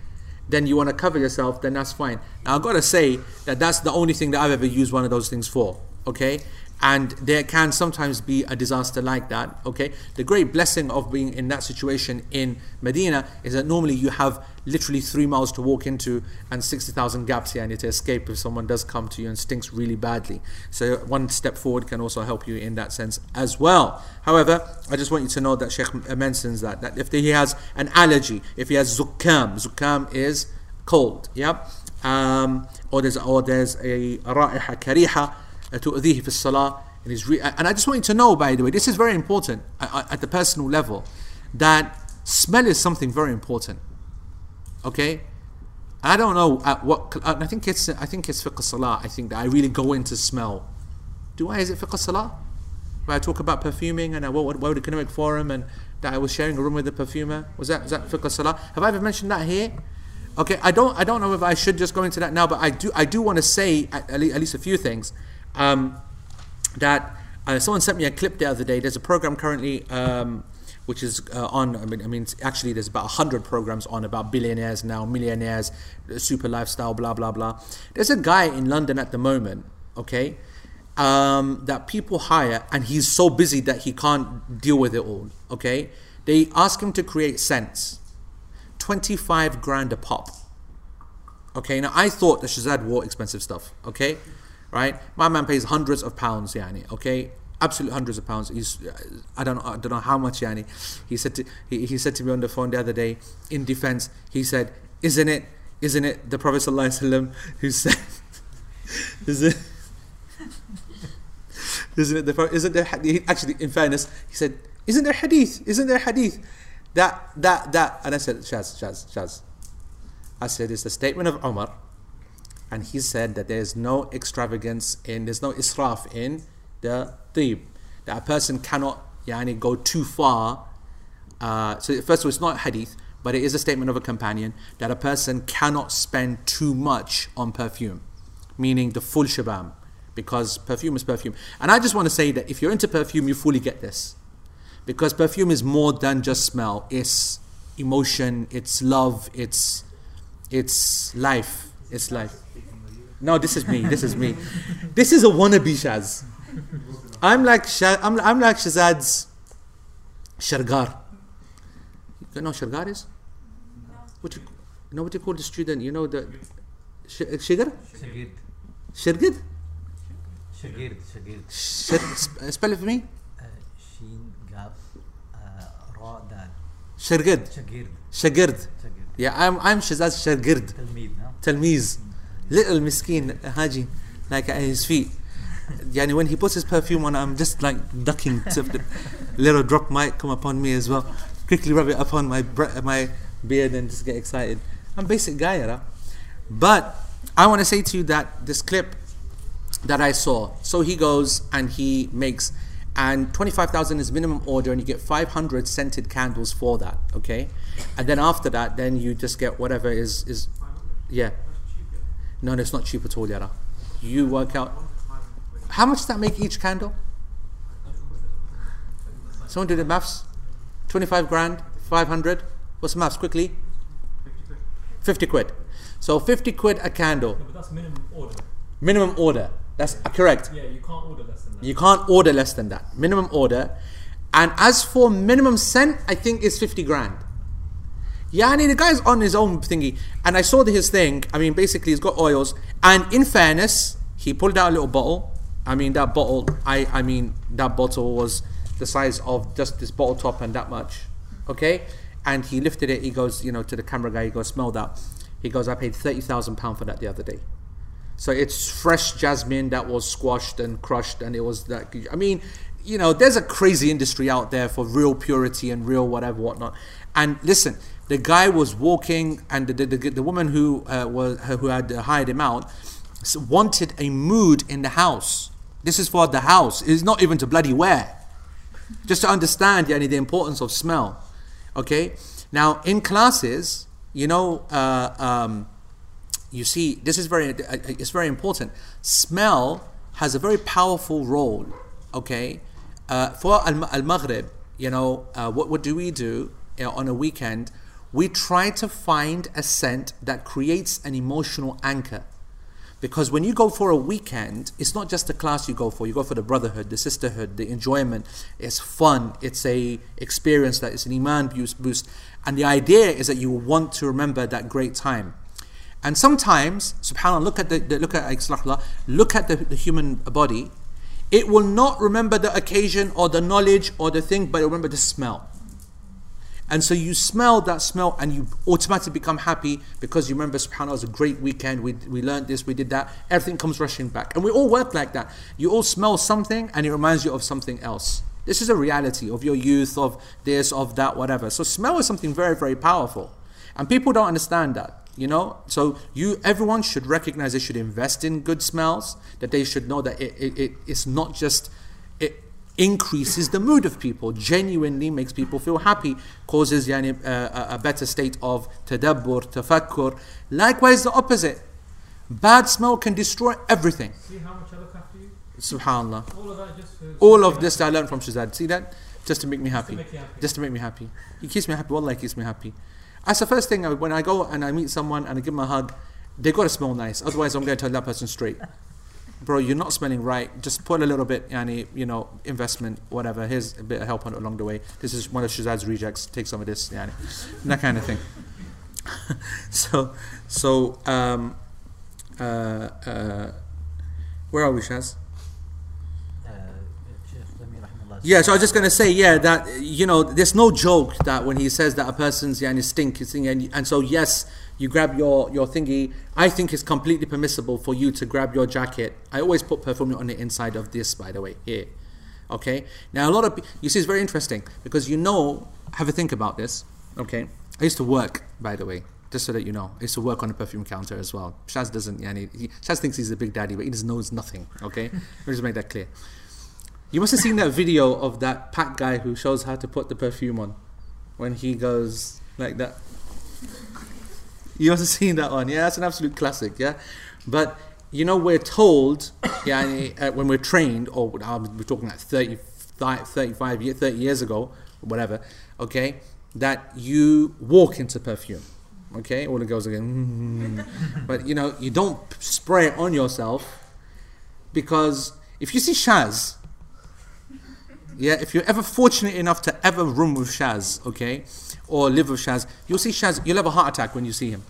then you want to cover yourself, then that's fine. Now I've got to say that that's the only thing that I've ever used one of those things for, okay? And there can sometimes be a disaster like that, okay? The great blessing of being in that situation in Medina is that normally you have literally three miles to walk into and sixty thousand gaps here and you need to escape if someone does come to you and stinks really badly. So one step forward can also help you in that sense as well. However, I just want you to know that Sheikh mentions that, that if he has an allergy, if he has zukkam, zukkam is cold, yeah? Um, or there's, or there's a ra'iha kariha, تؤذيه في الصلاة and his re- and I just want you to know, by the way, this is very important at the personal level, that smell is something very important, okay? I don't know at what, I think it's I think it's fiqh salah, I think that I really go into smell. Do I, is it fiqh salah? Where I talk about perfuming and I what what the economic forum and that I was sharing a room with the perfumer, was that was that fiqh salah? Have I ever mentioned that here? Okay, I don't I don't know if I should just go into that now, but I do I do want to say at, at least a few things. Um, that uh, someone sent me a clip the other day. There's a program currently um, which is uh, on, I mean, I mean, actually there's about a hundred programs on about billionaires now, millionaires, super lifestyle, blah, blah, blah. There's a guy in London at the moment, okay, um, that people hire, and he's so busy that he can't deal with it all, okay? They ask him to create scents, twenty-five grand a pop, okay? Now, I thought that Shazad wore expensive stuff, okay? Right? My man pays hundreds of pounds, yani, okay? Absolute hundreds of pounds. He's, I don't know, I don't know how much. Yani, he said to he, he said to me on the phone the other day in defense. He said, "Isn't it, isn't it the Prophet ﷺ who said, is it, isn't it the isn't there he, actually in fairness he said, isn't there hadith, isn't there hadith that that that?" And I said, Shaz, Shaz, Shaz. I said, "It's the statement of Omar, and he said that there is no extravagance in, there's no israf in the thib, that a person cannot yani, go too far." Uh, so first of all, it's not hadith, but it is a statement of a companion that a person cannot spend too much on perfume, meaning the full shabam, because perfume is perfume. And I just want to say that if you're into perfume, you fully get this, because perfume is more than just smell. It's emotion, it's love, it's it's life, it's life. No, this is me, this is me. This is a wannabe Shaz. I'm like Shaz, I'm, I'm like Shazad's Shargar. You know what Shargar is? No. What you, you know what you call the student? You know the Shigar? Shagird. Shagird? Shagird. Shagird. Spell it for me. Sheen Gaf Ra Dal. Shagird. Shagird. Shagird. Yeah, I'm I'm Shazad's Shagird. Talmeez, no? Talmeez. Little miskin Haji, like at his feet. Yani, when he puts his perfume on, I'm just like ducking. Little drop might come upon me as well. Quickly rub it upon my bre- my beard and just get excited. I'm basic guy, right? But I want to say to you that this clip that I saw. So he goes and he makes, and twenty-five thousand is minimum order, and you get five hundred scented candles for that. Okay, and then after that, then you just get whatever is is, yeah. No, no, it's not cheap at all, Yara. You work out. How much does that make each candle? Someone did the maths. twenty-five grand, five hundred. What's the maths quickly? fifty quid. So fifty quid a candle. No, but that's minimum order. Minimum order. That's correct. Yeah, you can't order less than that. You can't order less than that. Minimum order. And as for minimum scent, I think it's fifty grand. Yeah, I mean, the guy's on his own thingy. And I saw his thing. I mean, basically, he's got oils. And in fairness, he pulled out a little bottle. I mean, that bottle, I, I mean, that bottle was the size of just this bottle top and that much, okay? And he lifted it, he goes, you know, to the camera guy, he goes, "Smell that." He goes, "I paid thirty thousand pounds for that the other day." So it's fresh jasmine that was squashed and crushed, and it was that, I mean, you know, there's a crazy industry out there for real purity and real whatever, whatnot. And listen, the guy was walking, and the, the, the, the woman who, uh, was, who had hired him out, wanted a mood in the house. This is for the house. It's not even to bloody wear. Just to understand yani, the importance of smell. Okay? Now, in classes, you know, uh, um, you see, this is very, uh, it's very important. Smell has a very powerful role. Okay? Uh, for Al-Maghrib, you know, uh, what, what do we do you know, on a weekend? We try to find a scent that creates an emotional anchor. Because when you go for a weekend, it's not just the class you go for. You go for the brotherhood, the sisterhood, the enjoyment. It's fun. It's a experience that it's an iman boost. And the idea is that you want to remember that great time. And sometimes, subhanAllah, look at the, the look at look at the, the human body. It will not remember the occasion or the knowledge or the thing, but it'll remember the smell. And so you smell that smell and you automatically become happy because you remember, subhanAllah, it was a great weekend. We we learned this, we did that. Everything comes rushing back. And we all work like that. You all smell something and it reminds you of something else. This is a reality of your youth, of this, of that, whatever. So smell is something very, very powerful. And people don't understand that. You know, so you, everyone should recognize they should invest in good smells, that they should know that it, it, it it's not just... it. Increases the mood of people, genuinely makes people feel happy, causes yani, uh, a better state of tadabbur, tafakkur. Likewise, the opposite. Bad smell can destroy everything. See how much I look after you? SubhanAllah. All of, that just for All of this I learned from Shazad. See that? Just to make me happy. Just to make, happy. Just to make me happy. He keeps me happy. Wallah, he keeps me happy. That's the first thing. I, when I go and I meet someone and I give them a hug, they got to smell nice. Otherwise, I'm going to tell that person straight. Bro, you're not smelling right. Just put a little bit, yani, you know, investment, whatever. Here's a bit of help on along the way. This is one of Shazad's rejects. Take some of this, yani, that kind of thing. so, so, um, uh, uh, where are we, Shaz? Yeah, so I was just going to say, yeah, that, you know, there's no joke that when he says that a person's yani stink, his thing, and, and so, yes, you grab your, your thingy. I think it's completely permissible for you to grab your jacket. I always put perfume on the inside of this, by the way, here. Okay? Now, a lot of, you see, it's very interesting because, you know, have a think about this. Okay? I used to work, by the way, just so that you know. I used to work on a perfume counter as well. Shaz doesn't, yani, he, Shaz thinks he's a big daddy, but he just knows nothing. Okay? Let me just make that clear. You must have seen that video of that Pak guy who shows how to put the perfume on when he goes like that. You must have seen that one. Yeah, that's an absolute classic, yeah? But, you know, we're told, yeah, when we're trained, or we're talking like thirty, thirty-five, thirty years ago, whatever, okay, that you walk into perfume, okay? All the girls are going, mm-hmm. But, you know, you don't spray it on yourself because if you see Shaz... Yeah, if you're ever fortunate enough to ever room with Shaz, okay, or live with Shaz, you'll see Shaz, you'll have a heart attack when you see him.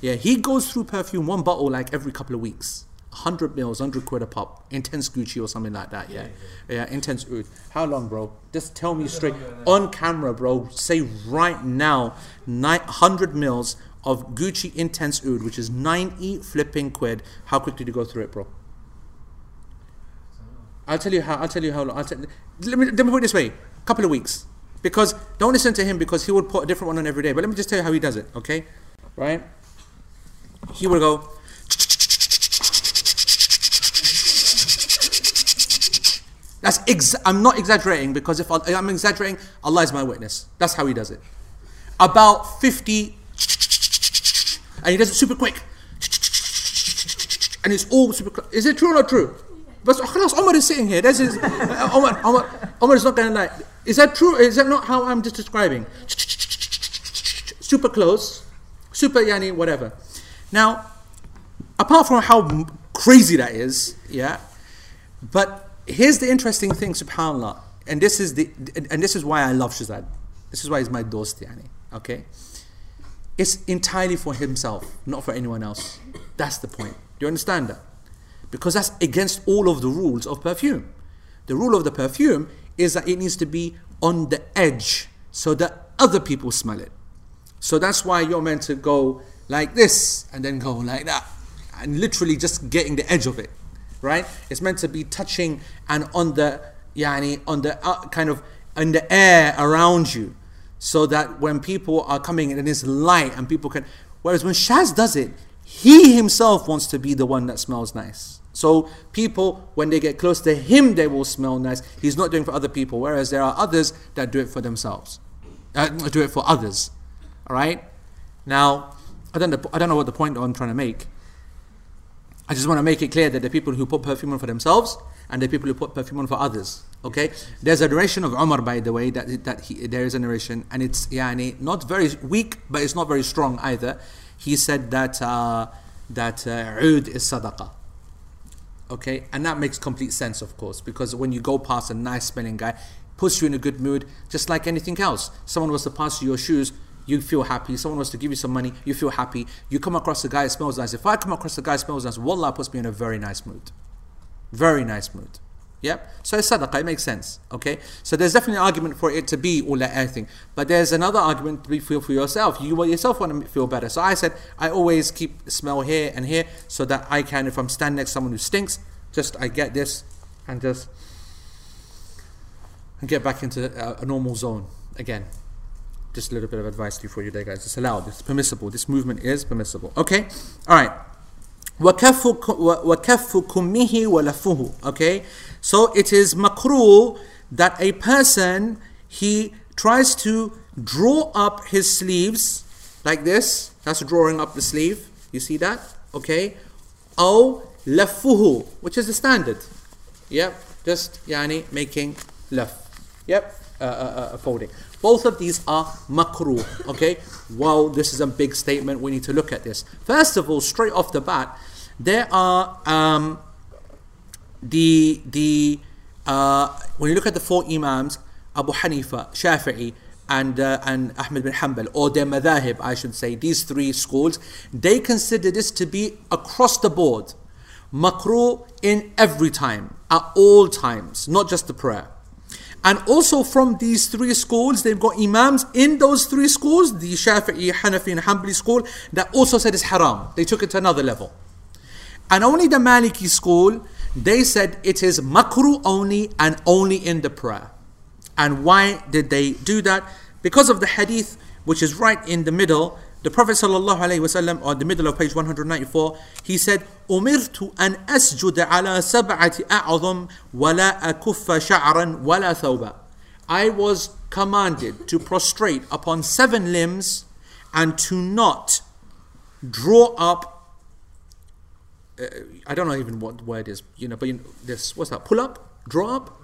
Yeah, he goes through perfume, one bottle like every couple of weeks. one hundred mils, one hundred quid a pop. Intense Gucci or something like that, yeah. Yeah, yeah. yeah intense Oud. How long, bro? Just tell me straight. On camera, bro, say right now, one hundred mils of Gucci Intense Oud, which is ninety flipping quid. How quickly do you go through it, bro? I'll tell you how, I'll tell you how long, I'll tell, let, me, let me put it this way, a couple of weeks. Because, don't listen to him because he would put a different one on every day, but let me just tell you how he does it, okay? Right? He would go, that's, ex- I'm not exaggerating because if I, I'm exaggerating, Allah is my witness. That's how he does it. About fifty, and he does it super quick. And it's all super quick. Is it true or not true? But Omar is sitting here. That's his, uh, Omar, Omar, Omar is not going to lie. Is that true? Is that not how I'm just describing? Super close. Super yani, whatever. Now, apart from how crazy that is, yeah, but here's the interesting thing, subhanAllah, and this is the and this is why I love Shazad. This is why he's my dost, yani, okay? It's entirely for himself, not for anyone else. That's the point. Do you understand that? Because that's against all of the rules of perfume. The rule of the perfume is that it needs to be on the edge so that other people smell it. So that's why you're meant to go like this and then go like that. And literally just getting the edge of it, right? It's meant to be touching and on the, yani, on the uh, kind of, in the air around you. So that when people are coming in and it's light and people can... Whereas when Shaz does it, he himself wants to be the one that smells nice. So people, when they get close to him, they will smell nice. He's not doing it for other people, whereas there are others that do it for themselves, uh, do it for others. All right. Now, I don't know, I don't know what the point I'm trying to make. I just want to make it clear that the people who put perfume on for themselves and the people who put perfume on for others. Okay. There's a narration of Umar, by the way, that that he, there is a narration, and it's yani not very weak, but it's not very strong either. He said that uh, that uh, Oud is sadaqah. Okay, and that makes complete sense, of course, because when you go past a nice smelling guy, puts you in a good mood, just like anything else. Someone was to pass you your shoes, you feel happy. Someone was to give you some money, you feel happy. You come across a guy that smells nice. If I come across a guy that smells nice, wallah, puts me in a very nice mood. Very nice mood. Yep. So it's sadaqah, it makes sense. Okay. So there's definitely an argument for it to be all that air thing. But there's another argument to be feel for yourself. You yourself want to feel better. So I said, I always keep smell here and here so that I can, if I'm standing next to someone who stinks, just I get this and just and get back into a, a normal zone again. Just a little bit of advice for you there, guys. It's allowed. It's permissible. This movement is permissible. Okay. All right. وَكَفُّ كُمِّهِ وَلَفُّهُ. Okay, so it is makruh that a person, he tries to draw up his sleeves like this. That's drawing up the sleeve. You see that? Okay. أو لفه, which is the standard. Yep, just yani making laf. Yep, uh, uh, folding. Both of these are makruh, okay? Wow, this is a big statement. We need to look at this. First of all, straight off the bat, there are um, the, the uh, when you look at the four imams, Abu Hanifa, Shafi'i, and uh, and Ahmed bin Hanbal, or their madhahib, I should say, these three schools, they consider this to be across the board, makruh in every time, at all times, not just the prayer. And also from these three schools, they've got imams in those three schools, the Shafi'i, Hanafi, and Hanbali school, that also said it's haram. They took it to another level. And only the Maliki school, they said it is makruh only and only in the prayer. And why did they do that? Because of the hadith, which is right in the middle. The Prophet sallallahu alaihi wasallam, on the middle of page one hundred ninety-four, he said, "Umirtu an asjuda ala sab'ati a'adham wa la akuffa sha'ran wa la thawba." I was commanded to prostrate upon seven limbs and to not draw up. Uh, I don't know even what word is, you know. But you know, this, what's that? Pull up, draw up.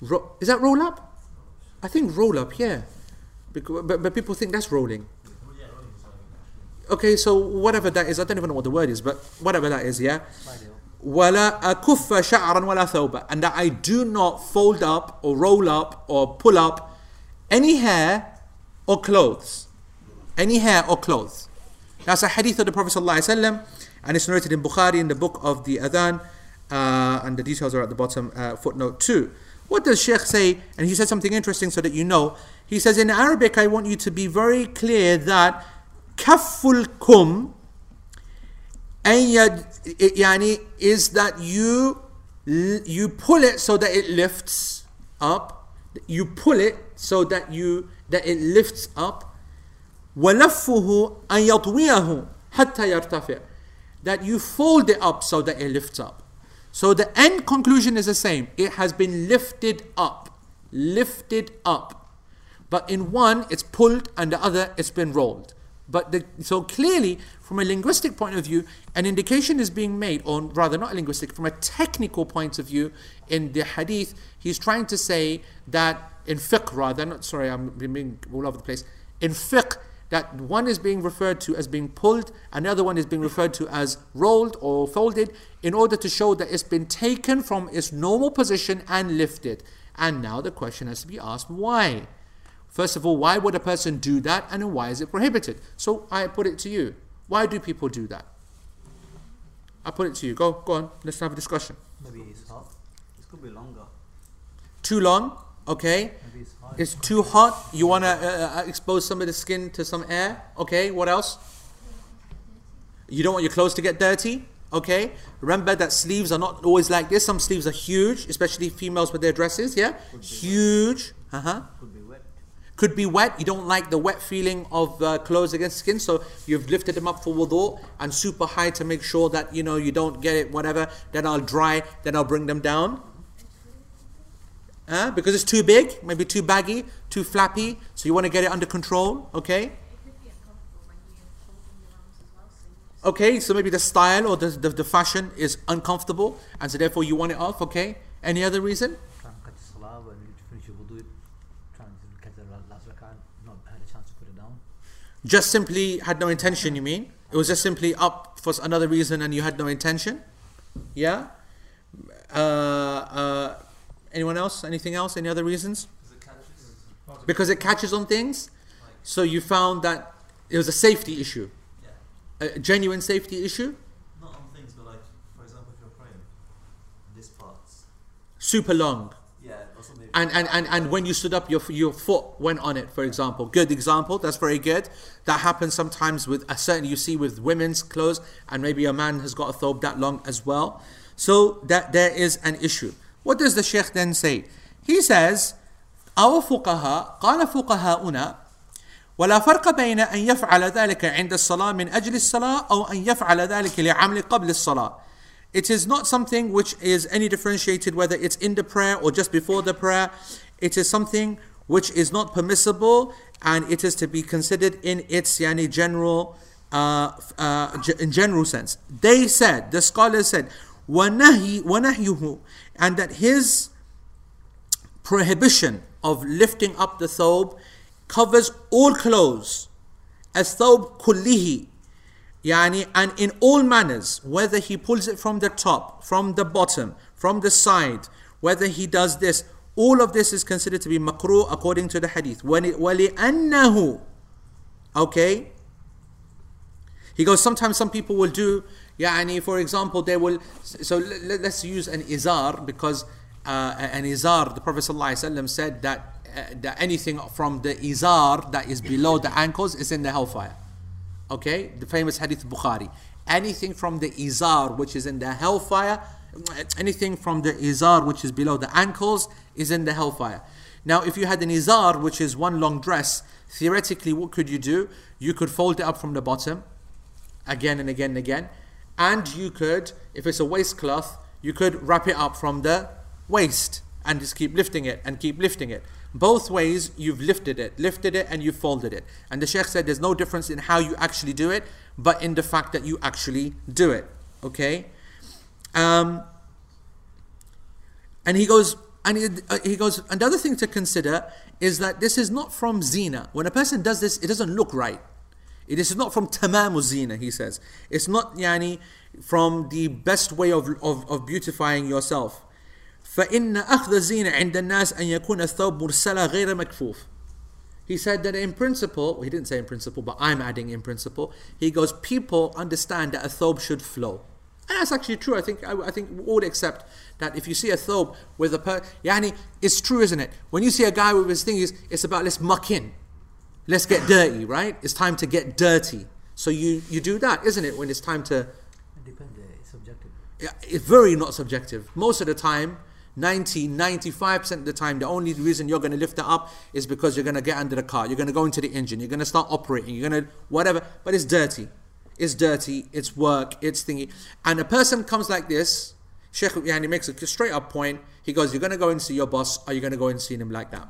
Ro- is that roll up? I think roll up, yeah. Because, but, but people think that's rolling. Okay, so whatever that is, I don't even know what the word is, but whatever that is, yeah. وَلَا أَكُفَّ شَعْرًا وَلَا ثَوْبًا. And that I do not fold up or roll up or pull up any hair or clothes. Any hair or clothes. That's a hadith of the Prophet ﷺ, and it's narrated in Bukhari in the book of the Adhan, uh, and the details are at the bottom, uh, footnote two. What does Sheikh say? And he said something interesting so that you know. He says, in Arabic, I want you to be very clear that kaful kum yani is that you you pull it so that it lifts up. You pull it so that you that it lifts up. Walaffuhu an yatwiyahu hatta yartafi. That you fold it up so that it lifts up. So the end conclusion is the same. It has been lifted up. Lifted up. But in one, it's pulled, and the other, it's been rolled. But the, so clearly, from a linguistic point of view, an indication is being made, or rather not linguistic, from a technical point of view, in the hadith, he's trying to say that, in fiqh rather, not, sorry, I'm being all over the place, in fiqh, that one is being referred to as being pulled, another one is being referred to as rolled or folded, in order to show that it's been taken from its normal position and lifted. And now the question has to be asked, why? First of all, why would a person do that, and why is it prohibited? So I put it to you. Why do people do that? I put it to you. Go, go on. Let's have a discussion. Maybe it's hot. It could be longer. Too long? Okay. Maybe it's hot. It's too hot. You want to uh, expose some of the skin to some air? Okay. What else? You don't want your clothes to get dirty? Okay. Remember that sleeves are not always like this. Some sleeves are huge, especially females with their dresses. Yeah. Huge. Uh huh. Could be wet. Could be wet. You don't like the wet feeling of uh, clothes against skin, so you've lifted them up for wudu and super high to make sure that you know you don't get it. Whatever. Then I'll dry. Then I'll bring them down. Uh, because it's too big, maybe too baggy, too flappy, so you want to get it under control, okay? It could be uncomfortable when you're folding your arms as well, so okay, so maybe the style or the, the, the fashion is uncomfortable, and so therefore you want it off, okay? Any other reason? Trying to catch the salah when you finish your wudu, trying to catch the last rak'ah, not had a chance to put it down. Just simply had no intention, you mean? It was just simply up for another reason and you had no intention? Yeah? Uh, uh... Anyone else? Anything else? Any other reasons? Because it catches, because it catches on things? Like, so you found that it was a safety issue? Yeah. A genuine safety issue? Not on things, but like, for example, if you're praying, this part's super long. Yeah. Or something. And, and, and, and when you stood up, your, your foot went on it, for example. Good example. That's very good. That happens sometimes with, uh, certainly you see with women's clothes, and maybe a man has got a thobe that long as well. So that there is an issue. What does the Sheikh then say? He says, "Our fuqaha, qala fuqahauna, ولا فرق بين أن يفعل ذلك عند الصلاة من أجل الصلاة أو أن يفعل ذلك لعمل قبل الصلاة." It is not something which is any differentiated whether it's in the prayer or just before the prayer. It is something which is not permissible, and it is to be considered in its yani general, uh, uh, in general sense. They said, the scholars said, وَنَهِيُهُ, and that his prohibition of lifting up the thawb covers all clothes, as thawb kullihi, yani, and in all manners, whether he pulls it from the top, from the bottom, from the side, whether he does this, all of this is considered to be makruh according to the hadith. وَلِأَنَّهُ, okay? He goes, sometimes some people will do, yani, for example, they will, so let's use an izar, because uh, an izar, the Prophet ﷺ said that, uh, that anything from the izar that is below the ankles is in the hellfire. Okay, the famous hadith Bukhari. Anything from the izar which is in the hellfire, anything from the izar which is below the ankles is in the hellfire. Now, if you had an izar which is one long dress, theoretically, what could you do? You could fold it up from the bottom, again and again and again, and you could, if it's a waistcloth, you could wrap it up from the waist and just keep lifting it and keep lifting it. Both ways, you've lifted it, lifted it, and you folded it. And the Sheikh said there's no difference in how you actually do it, but in the fact that you actually do it. Okay. Um, and he goes, and he, uh, he goes. Another thing to consider is that this is not from zina. When a person does this, it doesn't look right. It is not from tamam zina. He says it's not yani from the best way of of, of beautifying yourself. فَإِنَّ أَخْذَ الزِّينَ عِنْدَ النَّاسِ أَنْ يَكُونَ الثَّوْبُ مُرْسَلًا غَيْرَ مَكْفُوفٍ. He said that in principle, well, he didn't say in principle, but I'm adding in principle, he goes, people understand that a thawb should flow. And that's actually true. I think I, I think we all accept that if you see a thawb with a per... Yani, it's true, isn't it? When you see a guy with his thing, it's, it's about let's muck in. Let's get dirty, right? It's time to get dirty. So you, you do that, isn't it? When it's time to... It depends, it's subjective. It's very not subjective. Most of the time... ninety, ninety-five percent of the time, the only reason you're going to lift it up is because you're going to get under the car, you're going to go into the engine, you're going to start operating, you're going to whatever, but it's dirty. It's dirty, it's work, it's thingy. And a person comes like this, Sheikh Uthaymeen makes a straight up point, he goes, you're going to go and see your boss, are you going to go and see him like that?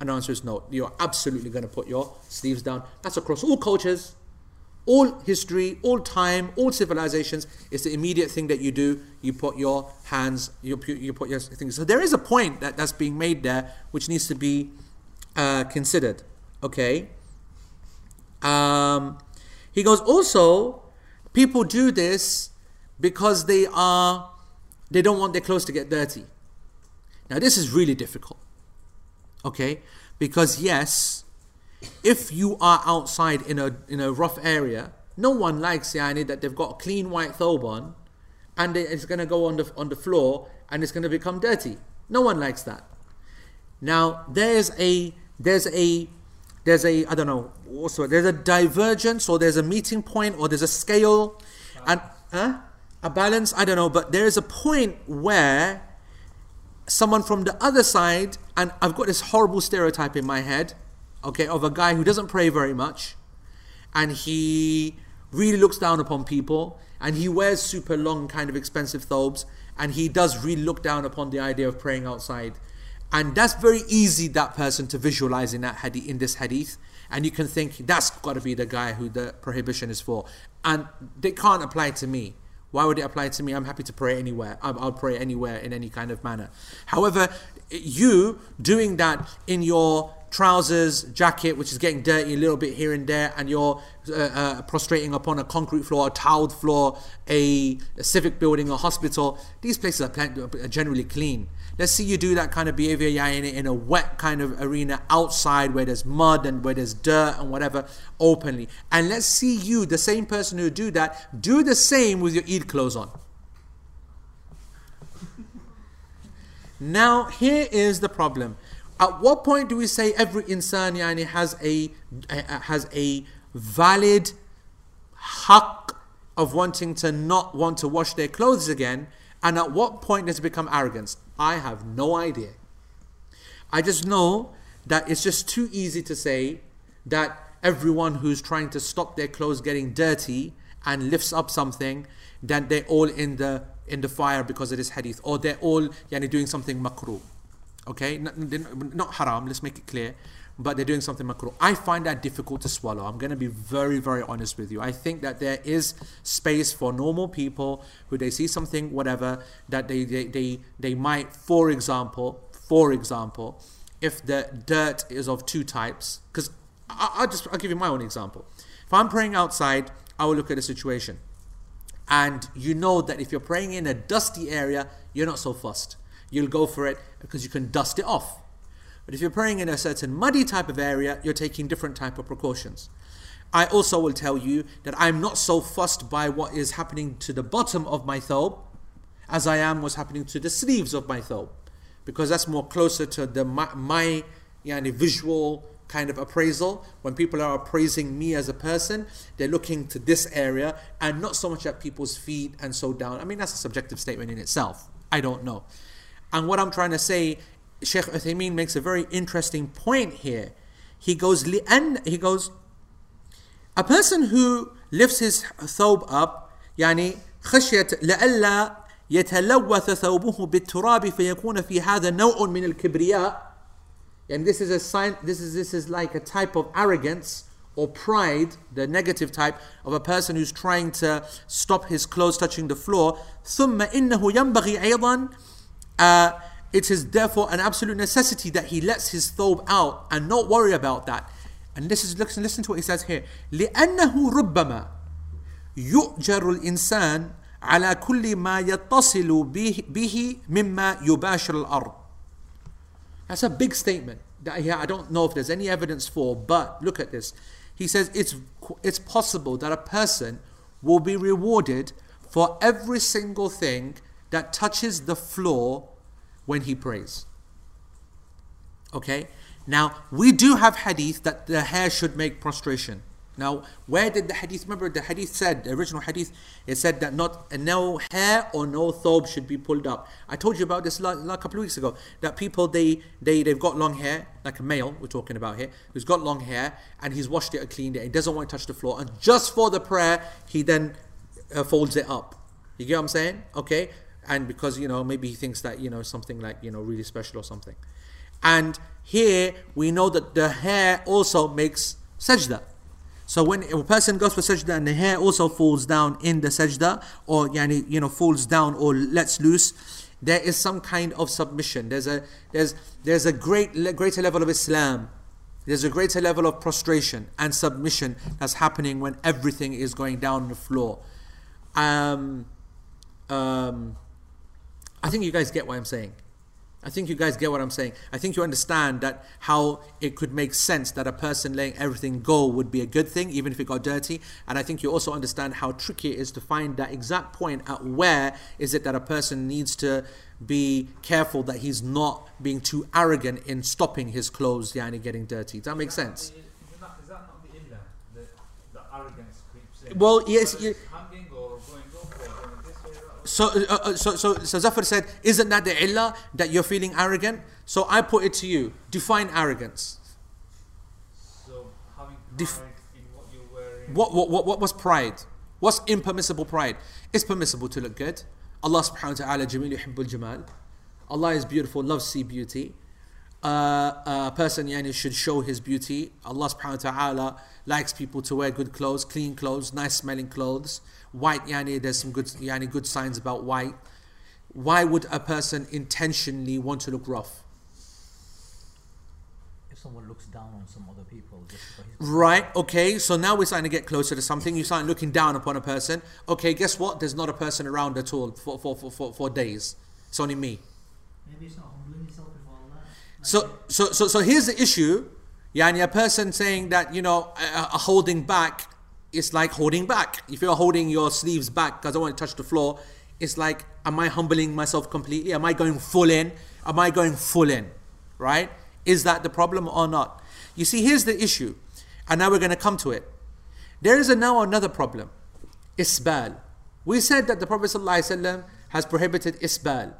And the answer is no, you're absolutely going to put your sleeves down. That's across all cultures, all history, all time, all civilizations. It's the immediate thing that you do. You put your hands, you, you put your things. So there is a point that, that's being made there, which needs to be uh, considered. Okay. Um, he goes, also, people do this because they are, they don't want their clothes to get dirty. Now this is really difficult. Okay. Because yes, if you are outside in a in a rough area, no one likes yani that they've got a clean white thobe on, and it's going to go on the on the floor and it's going to become dirty. No one likes that. Now there's a there's a there's a I don't know also there's a divergence or there's a meeting point or there's a scale, wow. and huh? a balance. I don't know, but there is a point where someone from the other side, and I've got this horrible stereotype in my head. Okay, of a guy who doesn't pray very much and he really looks down upon people and he wears super long kind of expensive thawbs and he does really look down upon the idea of praying outside. And that's very easy, that person to visualize in that hadith, in this hadith, and you can think that's got to be the guy who the prohibition is for, and they can't apply to me. Why would it apply to me? I'm happy to pray anywhere. I'll pray anywhere in any kind of manner. However, you doing that in your trousers, jacket, which is getting dirty a little bit here and there, and you're uh, uh, prostrating upon a concrete floor, a tiled floor, a, a civic building, a hospital. These places are, plan- are generally clean. Let's see you do that kind of behavior yeah, in, in a wet kind of arena outside where there's mud and where there's dirt and whatever openly. And let's see you, the same person who do that, do the same with your Eid clothes on. Now, here is the problem. At what point do we say every insan yani, has a has a valid haqq of wanting to not want to wash their clothes again? And at what point does it become arrogance? I have no idea. I just know that it's just too easy to say that everyone who's trying to stop their clothes getting dirty and lifts up something, that they're all in the in the fire because of this hadith, or they're all yani, doing something makruh. Okay, not, not haram, let's make it clear, but they're doing something makruh. I find that difficult to swallow. I'm going to be very, very honest with you. I think that there is space for normal people who they see something, whatever, that they they, they, they might, for example, for example, if the dirt is of two types. Because I'll just I'll give you my own example. If I'm praying outside, I will look at the situation. And you know that if you're praying in a dusty area, you're not so fussed. You'll go for it because you can dust it off. But if you're praying in a certain muddy type of area, you're taking different type of precautions. I also will tell you that I'm not so fussed by what is happening to the bottom of my thobe as I am what's happening to the sleeves of my thobe, because that's more closer to the my, my yani, visual kind of appraisal. When people are appraising me as a person, they're looking to this area and not so much at people's feet and so down. I mean, that's a subjective statement in itself. I don't know. And what I'm trying to say, Sheikh Uthaymeen makes a very interesting point here. He goes, and he goes, a person who lifts his thobe up, yani khashyat la'alla yatalawatha thawbuhu bit-turab fayakuna fi hadha naw'un min al-kibriya. And this is a sign, this is this is like a type of arrogance or pride, the negative type of a person who's trying to stop his clothes touching the floor. ثُمَّ إِنَّهُ يَنْبَغِي أَيْضًا uh, It is therefore an absolute necessity that he lets his thobe out and not worry about that. And this is, listen, listen to what he says here. لِأَنَّهُ رُبَّمَا يُؤْجَرُ الْإِنسَانُ عَلَى كُلِّ مَا يَتَّصِلُ بِهِ, به مِمَّا يُبَاشِرُ الْأَرْضِ. That's a big statement that I don't know if there's any evidence for, but look at this. He says it's it's possible that a person will be rewarded for every single thing that touches the floor when he prays. Okay? Now, we do have hadith that the hair should make prostration. Now, where did the hadith, remember the hadith said, the original hadith, it said that not no hair or no thobe should be pulled up. I told you about this like, like a couple of weeks ago, that people, they, they, they've got long hair, like a male we're talking about here, who's got long hair, and he's washed it or cleaned it, he doesn't want to touch the floor, and just for the prayer, he then uh, folds it up. You get what I'm saying? Okay? And because, you know, maybe he thinks that, you know, something like, you know, really special or something. And here we know that the hair also makes sajda. So when a person goes for sajda and the hair also falls down in the sajda, or yani, you know, falls down or lets loose, there is some kind of submission. There's a there's there's a great greater level of Islam. There's a greater level of prostration and submission that's happening when everything is going down on the floor. Um, um, I think you guys get what I'm saying. I think you guys get what I'm saying. I think you understand that how it could make sense that a person letting everything go would be a good thing, even if it got dirty. And I think you also understand how tricky it is to find that exact point at where is it that a person needs to be careful that he's not being too arrogant in stopping his clothes, yeah, and getting dirty. Does that make sense? Is that, is that not the illa, the, the arrogance creeps in? Well, yes. You, So, uh, so, so, so Zafar said, isn't that the illah, that you're feeling arrogant? So I put it to you, define arrogance. So having pride Def- in what you're wearing. What, what, what, what was pride? What's impermissible pride? It's permissible to look good. Allah subhanahu wa ta'ala, jameel yuhibbul jamal. Allah is beautiful, loves see beauty. Uh, a person yani, should show his beauty. Allah subhanahu wa ta'ala likes people to wear good clothes, clean clothes, nice smelling clothes. White, yani, there's some good yani, good signs about white. Why would a person intentionally want to look rough? If someone looks down on some other people. Just right, okay, so now we're starting to get closer to something. You start looking down upon a person. Okay, guess what? There's not a person around at all for, for, for, for, for days. It's only me. Maybe it's not humbling yourself. So, so, so, so here's the issue. Yani, a person saying that, you know, uh, uh, holding back is like holding back. If you're holding your sleeves back because I don't want to touch the floor, it's like, am I humbling myself completely? Am I going full in? Am I going full in? Right? Is that the problem or not? You see, here's the issue. And now we're going to come to it. There is a, now another problem. Isbal. We said that the Prophet ﷺ has prohibited isbal.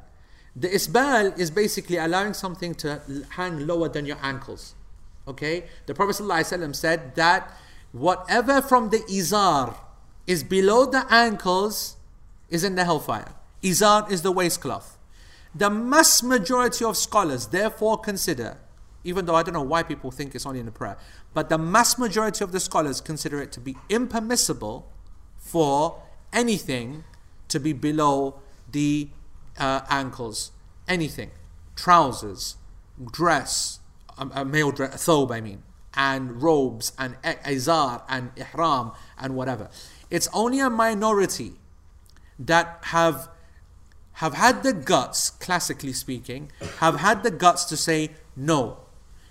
The isbal is basically allowing something to hang lower than your ankles. Okay? The Prophet ﷺ said that whatever from the izar is below the ankles is in the hellfire. Izar is the waistcloth. The mass majority of scholars therefore consider, even though I don't know why people think it's only in the prayer, but the mass majority of the scholars consider it to be impermissible for anything to be below the Uh, ankles, anything, trousers, dress, a male dress, a thobe I mean, and robes and izar and ihram and whatever. It's only a minority that have have had the guts, classically speaking, have had the guts to say no.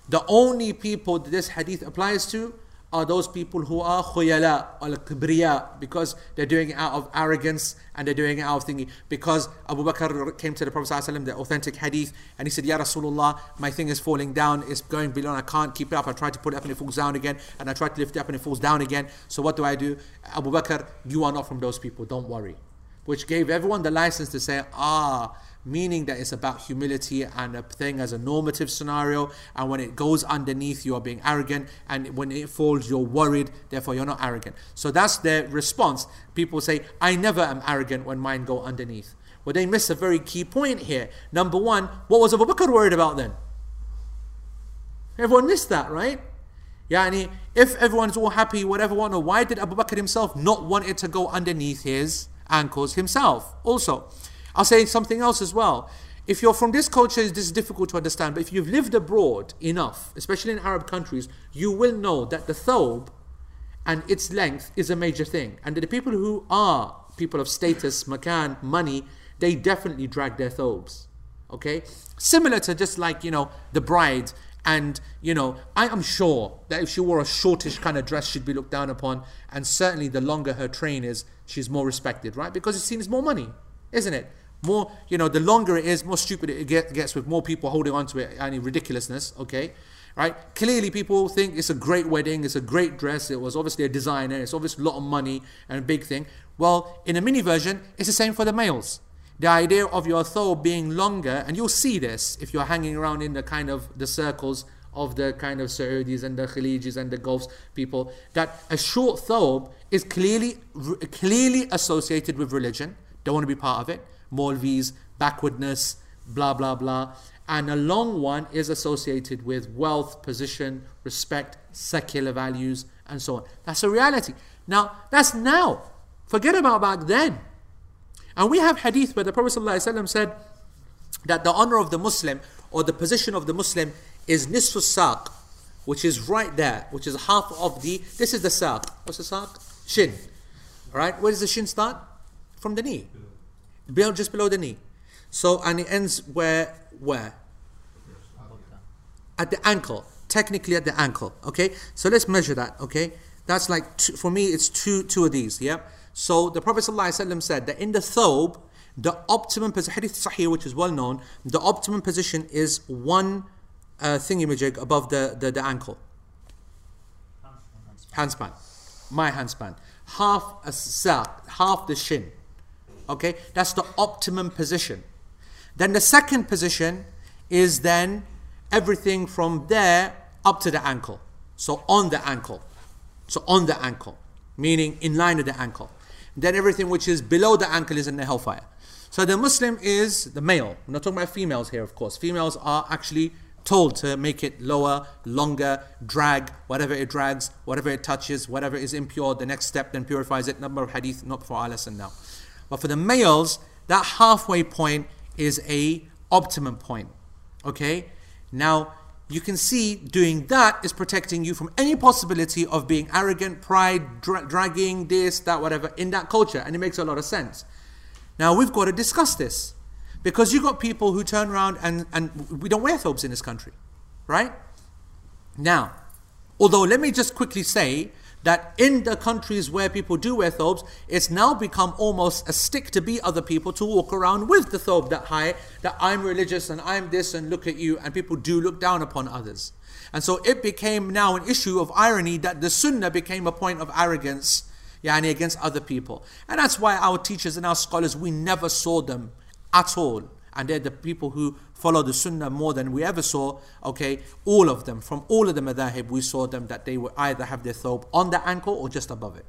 The only people that this hadith applies to are those people who are khuyala al-kibriya, because they're doing it out of arrogance and they're doing it out of thinking. Because Abu Bakr came to the Prophet ﷺ, the authentic hadith, and he said, "Ya Rasulullah, my thing is falling down, it's going below, and I can't keep it up. I tried to put it up and it falls down again, and I tried to lift it up and it falls down again. So what do I do?" Abu Bakr, "You are not from those people, don't worry." Which gave everyone the license to say, ah, meaning that it's about humility and a thing as a normative scenario. And when it goes underneath, you are being arrogant. And when it falls, you're worried. Therefore, you're not arrogant. So that's their response. People say, I never am arrogant when mine go underneath. Well, they miss a very key point here. Number one, what was Abu Bakr worried about then? Everyone missed that, right? Yani, if everyone's all happy, whatever, whatnot, why did Abu Bakr himself not want it to go underneath his ankles himself? Also, I'll say something else as well. If you're from this culture, this is difficult to understand, but if you've lived abroad enough, especially in Arab countries, you will know that the thobe and its length is a major thing. And the people who are people of status, makan, money, they definitely drag their thobes. Okay? Similar to just like, you know, the bride. And, you know, I am sure that if she wore a shortish kind of dress, she'd be looked down upon. And certainly the longer her train is, she's more respected, right? Because it seems more money, isn't it? More, you know, the longer it is, more stupid it gets with more people holding on to it, any ridiculousness, okay? Right? Clearly people think it's a great wedding, it's a great dress, it was obviously a designer, it's obviously a lot of money and a big thing. Well, in a mini version, it's the same for the males. The idea of your thobe being longer, and you'll see this if you're hanging around in the kind of the circles of the kind of Saudis and the Khalijis and the Gulf people, that a short thobe is clearly clearly associated with religion. Don't want to be part of it. Malvis, backwardness, blah, blah, blah. And a long one is associated with wealth, position, respect, secular values, and so on. That's a reality. Now, that's now. Forget about back then. And we have hadith where the Prophet ﷺ said that the honor of the Muslim or the position of the Muslim is nisfu saq, which is right there, which is half of the, this is the saq. What's the saq? Shin. All right, where does the shin start? From the knee. Below, just below the knee. So, and it ends where? Where? At the ankle. Technically at the ankle, okay? So let's measure that, okay? That's like, two, for me, it's two two of these, yeah? So the Prophet ﷺ said that in the thobe, the optimum position, hadith sahih, which is well known, the optimum position is one uh, thingamajig above the, the, the ankle. Handspan. My handspan. Half a saq, half the shin. Okay, that's the optimum position. Then the second position is then everything from there up to the ankle. So on the ankle. So on the ankle. Meaning in line with the ankle. Then everything which is below the ankle is in the hellfire. So the Muslim is the male. We're not talking about females here, of course. Females are actually told to make it lower, longer, drag, whatever it drags, whatever it touches, whatever is impure, the next step then purifies it. Number of hadith, not for our lesson now. But for the males, that halfway point is a optimum point. Okay? Now, you can see doing that is protecting you from any possibility of being arrogant, pride, dra- dragging, this, that, whatever, in that culture. And it makes a lot of sense. Now, we've got to discuss this. Because you've got people who turn around and, and we don't wear thobes in this country. Right? Now, although let me just quickly say that in the countries where people do wear thobes, it's now become almost a stick to beat other people to walk around with the thobe that high, that I'm religious and I'm this and look at you, and people do look down upon others. And so it became now an issue of irony that the sunnah became a point of arrogance, yani, against other people. And that's why our teachers and our scholars, we never saw them at all. And they're the people who follow the sunnah more than we ever saw, okay? All of them, from all of the madahib, we saw them that they would either have their thobe on the ankle or just above it.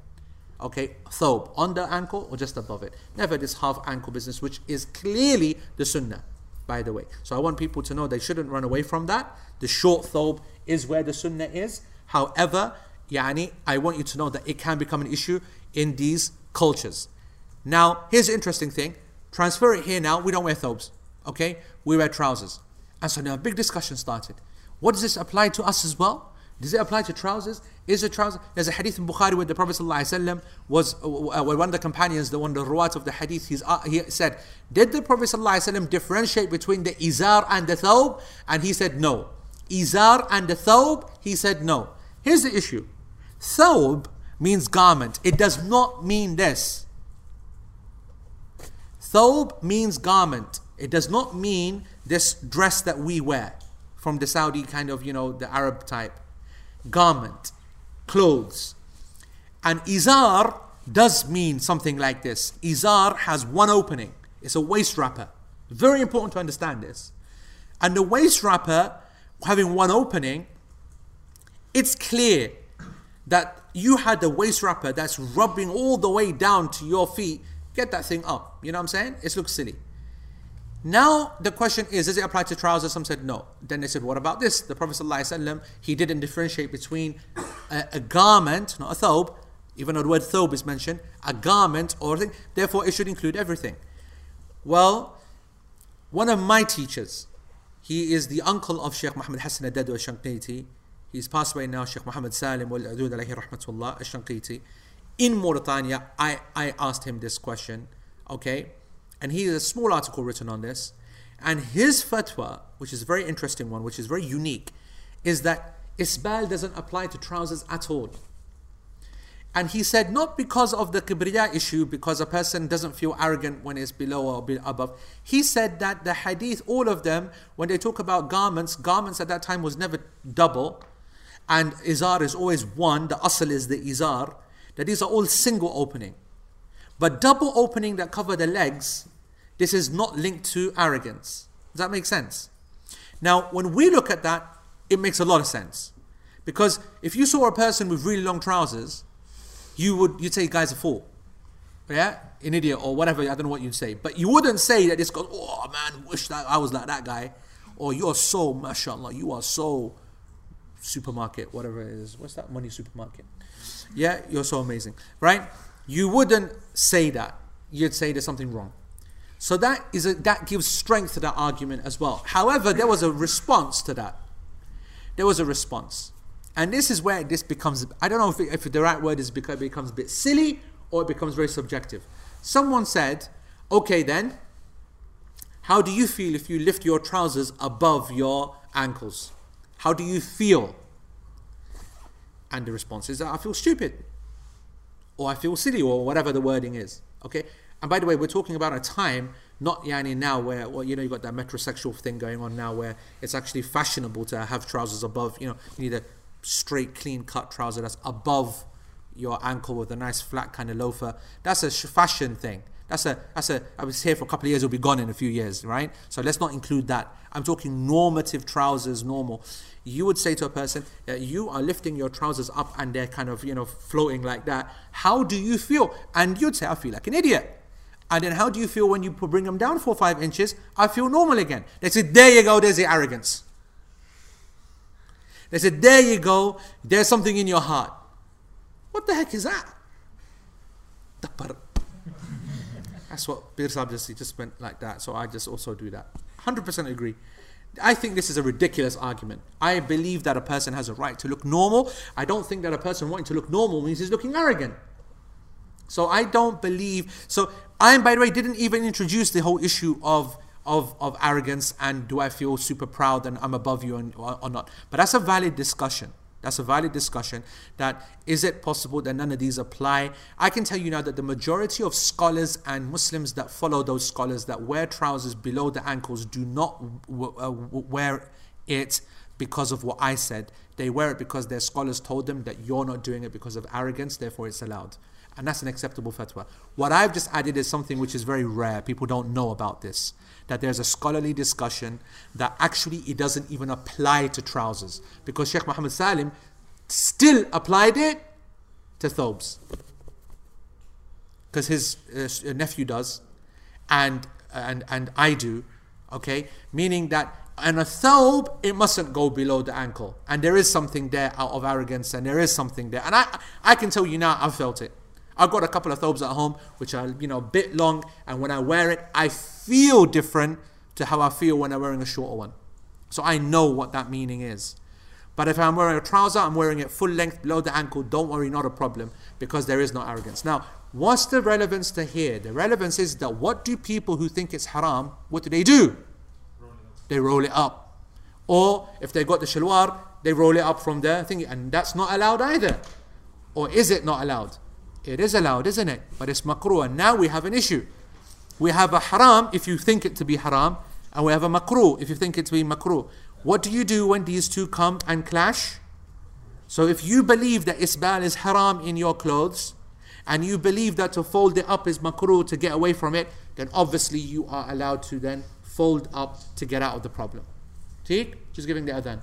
Okay, thobe on the ankle or just above it. Never this half ankle business, which is clearly the sunnah, by the way. So I want people to know they shouldn't run away from that. The short thobe is where the sunnah is. However, yani, I want you to know that it can become an issue in these cultures. Now, here's the interesting thing. Transfer it here now, we don't wear thobes. Okay, we wear trousers. And so now a big discussion started. What does this apply to us as well? Does it apply to trousers? Is a trouser? There's a hadith in Bukhari where the Prophet ﷺ was, uh, where one of the companions, the one of the ruwat of the hadith, he's, uh, he said, did the Prophet ﷺ differentiate between the izar and the thawb? And he said no. Izar and the thawb, he said no. Here's the issue. Thawb means garment. It does not mean this. Thawb means garment. It does not mean this dress that we wear from the Saudi kind of, you know, the Arab type. Garment, clothes. And izar does mean something like this. Izar has one opening. It's a waist wrapper. Very important to understand this. And the waist wrapper having one opening, it's clear that you had the waist wrapper that's rubbing all the way down to your feet. Get that thing up. You know what I'm saying? It looks silly. Now the question is, does it apply to trousers? Some said no. Then they said, what about this? The Prophet ﷺ, he didn't differentiate between a, a garment, not a thawb, even though the word thawb is mentioned, a garment or a thing. Therefore, it should include everything. Well, one of my teachers, he is the uncle of Sheikh Muhammad al-Hasan al-Dadew al-Shinqiti. He's passed away now, Sheikh Muhammad Salim al-Shanqiti. In Mauritania, I, I asked him this question, okay? And he has a small article written on this. And his fatwa, which is a very interesting one, which is very unique, is that isbal doesn't apply to trousers at all. And he said, not because of the kibriya issue, because a person doesn't feel arrogant when it's below or above. He said that the hadith, all of them, when they talk about garments, garments at that time was never double. And izar is always one. The asl is the izar. That these are all single opening. But double opening that cover the legs, this is not linked to arrogance. Does that make sense? Now, when we look at that, it makes a lot of sense. Because if you saw a person with really long trousers, you would you'd say, guys, a fool. Yeah? An idiot or whatever, I don't know what you'd say. But you wouldn't say that it's called, oh man, wish that I was like that guy. Or you're so, mashallah, you are so supermarket, whatever it is. What's that? Money supermarket. Yeah, you're so amazing. Right? You wouldn't say that. You'd say there's something wrong. So that is a, that gives strength to that argument as well. However, there was a response to that. There was a response. And this is where this becomes, I don't know if, it, if the right word is because it becomes a bit silly or it becomes very subjective. Someone said, okay then, how do you feel if you lift your trousers above your ankles? How do you feel? And the response is that I feel stupid. Or I feel silly, or whatever the wording is. Okay. And by the way, we're talking about a time, not yani now, where well, you know you got that metrosexual thing going on now, where it's actually fashionable to have trousers above. You know, you need a straight, clean-cut trouser that's above your ankle with a nice flat kind of loafer. That's a fashion thing. That's a that's a. I was here for a couple of years. It'll be gone in a few years, right? So let's not include that. I'm talking normative trousers, normal. You would say to a person that you are lifting your trousers up and they're kind of, you know, floating like that. How do you feel? And you'd say, I feel like an idiot. And then how do you feel when you bring them down four or five inches? I feel normal again. They say, there you go, there's the arrogance. They say, there you go, there's something in your heart. What the heck is that? That's what Bir Sahib just, just went like that. So I just also do that. one hundred percent agree. I think this is a ridiculous argument. I believe that a person has a right to look normal. I don't think that a person wanting to look normal means he's looking arrogant. So I don't believe... So I, by the way, didn't even introduce the whole issue of, of, of arrogance and do I feel super proud and I'm above you and, or, or not. But that's a valid discussion. That's a valid discussion. That is it possible that none of these apply? I can tell you now that the majority of scholars and Muslims that follow those scholars that wear trousers below the ankles do not w- w- wear it because of what I said. They wear it because their scholars told them that you're not doing it because of arrogance, therefore it's allowed. And that's an acceptable fatwa. What I've just added is something which is very rare. People don't know about this. That there's a scholarly discussion that actually it doesn't even apply to trousers. Because Sheikh Muhammad Salim still applied it to thawbs. Because his uh, nephew does. And, and, and I do. Okay? Meaning that in a thawb, it mustn't go below the ankle. And there is something there out of arrogance. And there is something there. And I, I can tell you now, I've felt it. I've got a couple of thawbs at home, which are, you know, a bit long. And when I wear it, I feel different to how I feel when I'm wearing a shorter one. So I know what that meaning is. But if I'm wearing a trouser, I'm wearing it full length below the ankle, don't worry, not a problem, because there is no arrogance. Now, what's the relevance to here? The relevance is that what do people who think it's haram, what do they do? Roll they roll it up. Or if they got the shalwar, they roll it up from there, thing, and that's not allowed either. Or is it not allowed? It is allowed, isn't it? But it's makruh, and now we have an issue. We have a haram if you think it to be haram, and we have a makruh if you think it to be makruh. What do you do when these two come and clash? So if you believe that isbal is haram in your clothes, and you believe that to fold it up is makruh to get away from it, then obviously you are allowed to then fold up to get out of the problem. Teak? Who's giving the adhan?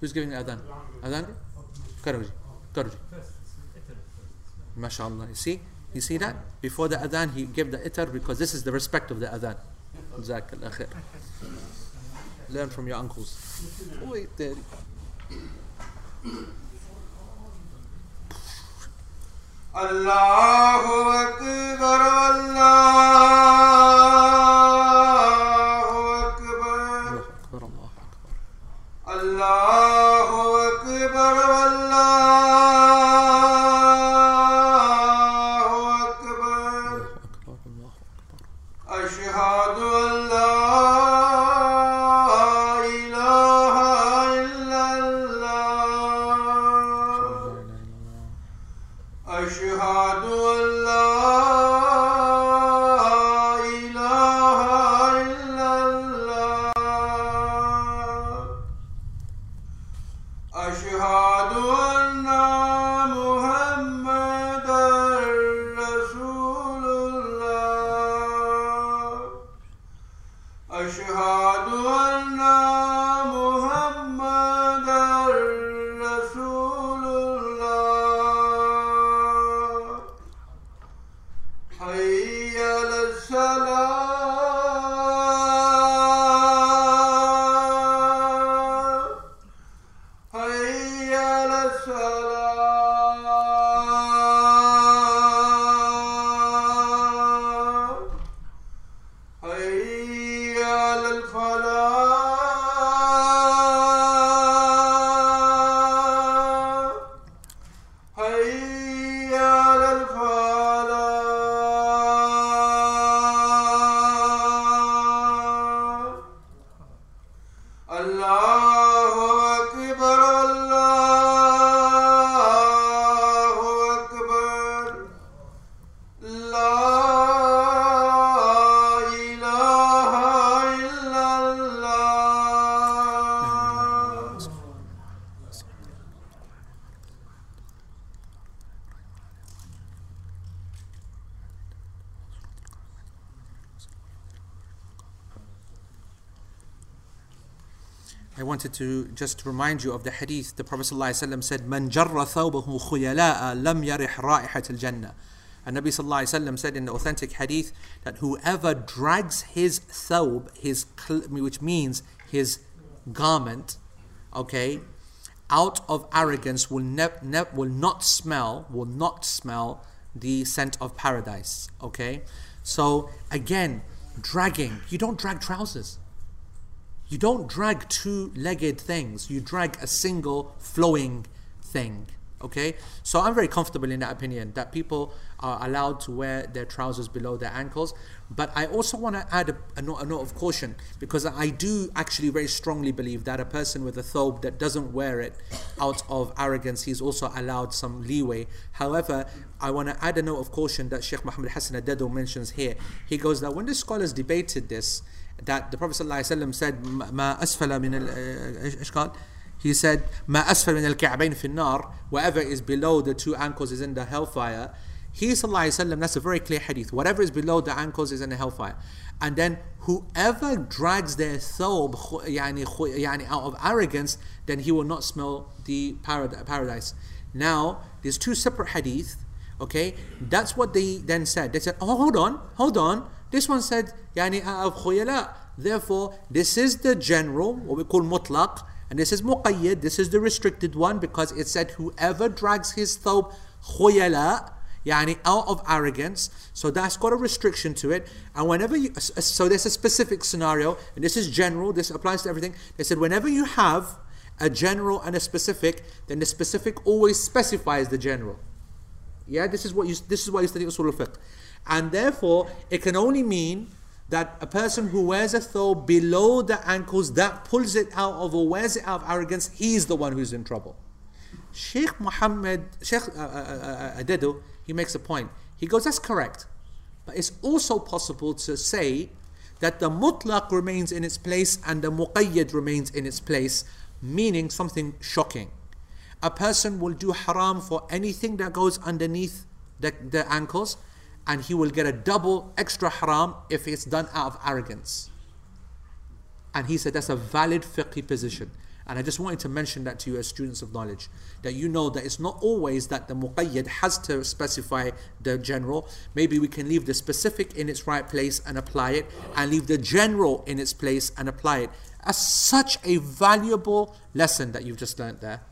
Who's giving the adhan? Adhan? Karuji. Karuji. MashaAllah. You see? You see that? Before the adhan, he gave the itar because this is the respect of the adhan. Jazakallah khair. Learn from your uncles. Wait there. Allahu Akbar, Allahu Akbar, Allahu Akbar, Allahu Akbar, Ashhadu an la to just remind you of the hadith. The Prophet ﷺ said, "Man jarra thawbahu khuyala'a lam yarih ra'ihat al-jannah." And Nabi ﷺ said in the authentic hadith that whoever drags his thawb, his, which means his garment, okay, out of arrogance will ne- ne- will not smell, will not smell the scent of paradise. Okay, so again, dragging. You don't drag trousers. You don't drag two-legged things. You drag a single flowing thing. Okay? So I'm very comfortable in that opinion that people are allowed to wear their trousers below their ankles. But I also want to add a, a, note, a note of caution, because I do actually very strongly believe that a person with a thobe that doesn't wear it out of arrogance, he's also allowed some leeway. However, I want to add a note of caution that Sheikh Muhammad al-Hasan al-Dadew mentions here. He goes that when the scholars debated this, that the Prophet ﷺ said, "Ma asfala min al-ishqal." He said, "Ma asfala min al-ka'bayn fi an-nar." Whatever is below the two ankles is in the hellfire. He ﷺ, that's a very clear hadith. Whatever is below the ankles is in the hellfire. And then whoever drags their thawb, yani, yani out of arrogance, then he will not smell the paradise. Now, there's two separate hadith. Okay, that's what they then said. They said, "Oh, hold on, hold on." This one said, "Yani of khuyala." Therefore, this is the general, what we call mutlaq, and this is muqayyad. This is the restricted one because it said, "Whoever drags his thawb khuyala, يعني out of arrogance. So that's got a restriction to it. And whenever you, so there's a specific scenario, and this is general, this applies to everything. They said whenever you have a general and a specific, then the specific always specifies the general. Yeah, this is what you, this is why you study usul al-fiqh. And therefore, it can only mean that a person who wears a thobe below the ankles, that pulls it out of or wears it out of arrogance, he's the one who's in trouble. Sheikh Muhammad, Sheikh uh, uh, uh, Dadew, he makes a point. He goes, that's correct. But it's also possible to say that the mutlaq remains in its place and the muqayyad remains in its place, meaning something shocking. A person will do haram for anything that goes underneath the, the ankles, and he will get a double extra haram if it's done out of arrogance. And he said that's a valid fiqhi position. And I just wanted to mention that to you as students of knowledge, that you know that it's not always that the muqayyad has to specify the general. Maybe we can leave the specific in its right place and apply it, and leave the general in its place and apply it. That's such a valuable lesson that you've just learned there.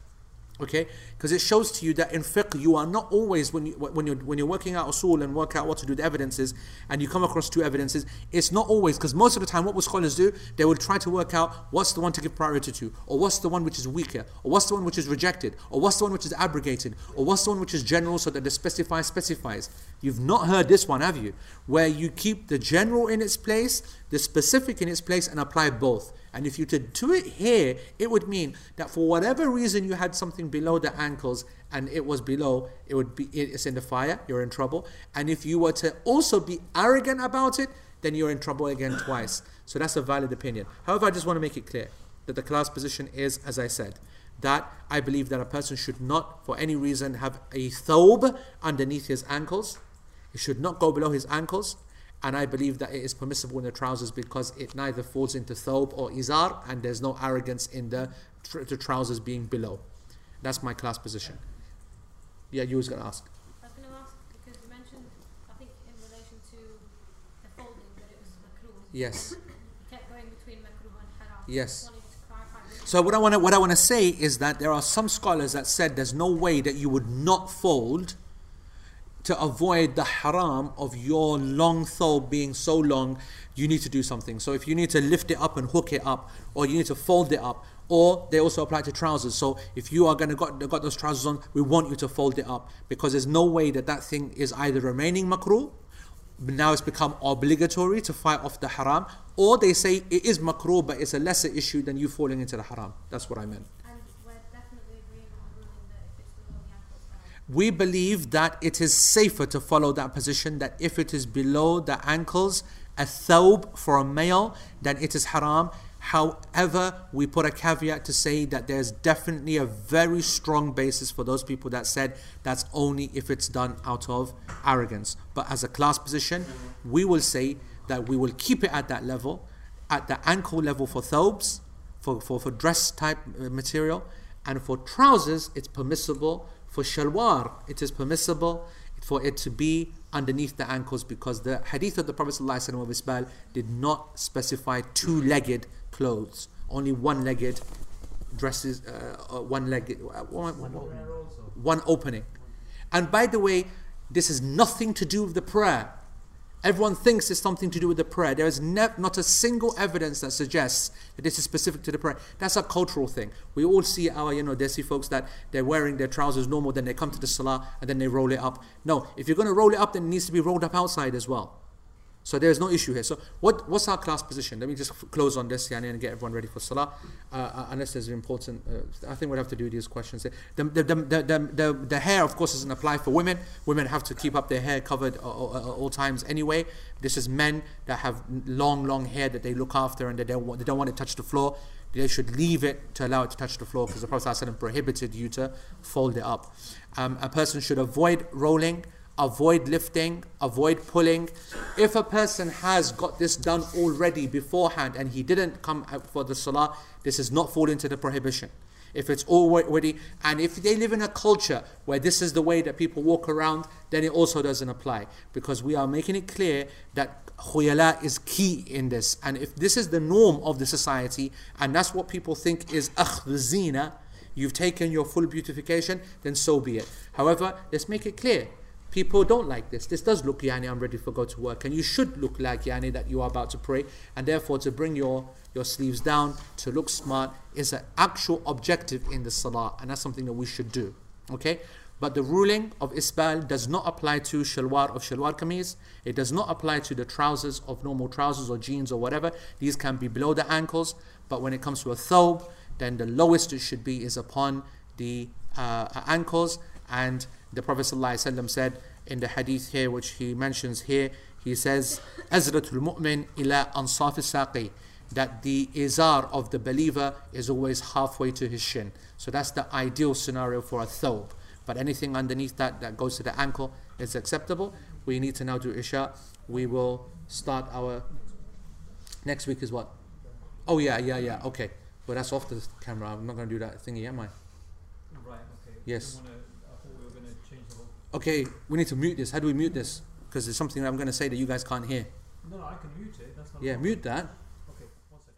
Okay, because it shows to you that in fiqh you are not always, when you when you're when you're working out usul and work out what to do with evidences, and you come across two evidences, it's not always, because most of the time what will scholars do? They will try to work out what's the one to give priority to, or what's the one which is weaker, or what's the one which is rejected, or what's the one which is abrogated, or what's the one which is general, so that the specifier specifies. You've not heard this one, have you? Where you keep the general in its place, the specific in its place, and apply both. And if you did do it here, it would mean that for whatever reason you had something below the ankles and it was below, it would be, it's in the fire, you're in trouble. And if you were to also be arrogant about it, then you're in trouble again twice. So that's a valid opinion. However, I just want to make it clear that the class position is, as I said, that I believe that a person should not for any reason have a thobe underneath his ankles. It should not go below his ankles. And I believe that it is permissible in the trousers, because it neither falls into thobe or izar, and there's no arrogance in the, tr the trousers being below. That's my class position. Yeah, you was going to ask. I was going to ask, because you mentioned, I think in relation to the folding, that it was makruh. Yes. It kept going between makruh and haram. Yes. So what I want to what I want to say is that there are some scholars that said there's no way that you would not fold to avoid the haram of your long thobe being so long. You need to do something. So if you need to lift it up and hook it up, or you need to fold it up, or they also apply to trousers. So if you are going to got, got those trousers on, we want you to fold it up, because there's no way that that thing is either remaining makruh, but now it's become obligatory to fight off the haram, or they say it is makruh but it's a lesser issue than you falling into the haram. That's what I meant. We believe that it is safer to follow that position, that if it is below the ankles, a thawb for a male, then it is haram. However, we put a caveat to say that there's definitely a very strong basis for those people that said that's only if it's done out of arrogance. But as a class position, we will say that we will keep it at that level, at the ankle level for thawbs, for, for, for dress type material, and for trousers it's permissible. For shalwar, it is permissible for it to be underneath the ankles, because the hadith of the Prophet ﷺ did not specify two-legged clothes, only one-legged dresses, uh, one-legged, one, one opening. And by the way, this has nothing to do with the prayer. Everyone thinks it's something to do with the prayer. There is ne not a single evidence that suggests that this is specific to the prayer. That's a cultural thing. We all see our, you know, Desi folks that they're wearing their trousers normal, then they come to the salah and then they roll it up. No, if you're going to roll it up, then it needs to be rolled up outside as well. So there's no issue here. So what, what's our class position? Let me just close on this, Yani, and get everyone ready for salah. Uh, unless there's an important, uh, I think we'll have to do these questions. The, the, the, the, the, the hair, of course, doesn't apply for women. Women have to keep up their hair covered at all, all, all times anyway. This is men that have long, long hair that they look after, and they don't want, they don't want it to touch the floor. They should leave it to allow it to touch the floor, because the Prophet ﷺ prohibited you to fold it up. Um, a person should avoid rolling, avoid lifting, avoid pulling. If a person has got this done already beforehand and he didn't come out for the salah, this does not fall into the prohibition. If it's already, and if they live in a culture where this is the way that people walk around, then it also doesn't apply, because we are making it clear that khuyala is key in this. And if this is the norm of the society, and that's what people think is akhdh zina, you've taken your full beautification, then so be it. However, let's make it clear people don't like this. This does look, yani, I'm ready for God to work. And you should look like, yani, that you are about to pray. And therefore, to bring your, your sleeves down, to look smart, is an actual objective in the salah. And that's something that we should do. Okay? But the ruling of isbal does not apply to shalwar of shalwar kameez. It does not apply to the trousers of normal trousers or jeans or whatever. These can be below the ankles. But when it comes to a thobe, then the lowest it should be is upon the uh, ankles. And the Prophet ﷺ said in the hadith here, which he mentions here, he says, Azratul mu'min ila ansaf saqi, that the izar of the believer is always halfway to his shin. So that's the ideal scenario for a thobe. But anything underneath that that goes to the ankle is acceptable. We need to now do Isha. We will start our... Next week is what? Oh, yeah, yeah, yeah, okay. Well, that's off the camera. I'm not going to do that thingy, am I? Right, okay. Yes. Okay, we need to mute this. How do we mute this? Because there's something that I'm going to say that you guys can't hear. No, I can mute it. That's not yeah, mute that. Okay, one second.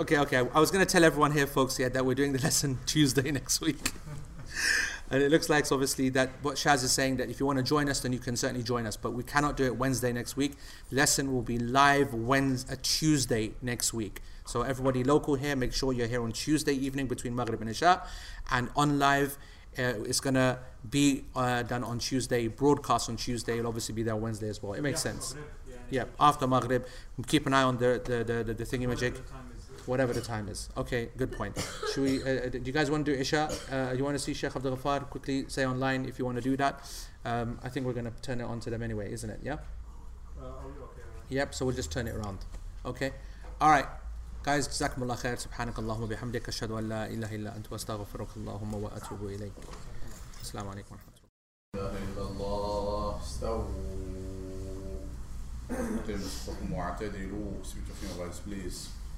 Okay, okay. I was going to tell everyone here, folks, yeah, that we're doing the lesson Tuesday next week. And it looks like, so obviously, that what Shaz is saying, that if you want to join us, then you can certainly join us. But we cannot do it Wednesday next week. Lesson will be live Wednesday, Tuesday next week. So everybody local here, make sure you're here on Tuesday evening between Maghrib and Isha. And on live, uh, it's going to be uh, done on Tuesday, broadcast on Tuesday. It'll obviously be there Wednesday as well. It makes yeah, sense. Yeah, yeah, after Maghrib. Keep an eye on the, the, the, the, the thingy-magic. Whatever the time is. Okay, good point. Should we, uh, do you guys want to do Isha? Uh, you want to see Sheikh Abdul Ghaffar? Quickly say online if you want to do that. Um, I think we're going to turn it on to them anyway, isn't it? Yeah? Uh, okay, right. Yep, so we'll just turn it around. Okay. All right. Guys, Jazakumullah khair. Subhanakallahumma bihamdika. Ashhadu an la ilaha illa anta astaghfiruka Allahumma wa atubu ilayk. Assalamu alaikum wa rahmatullah.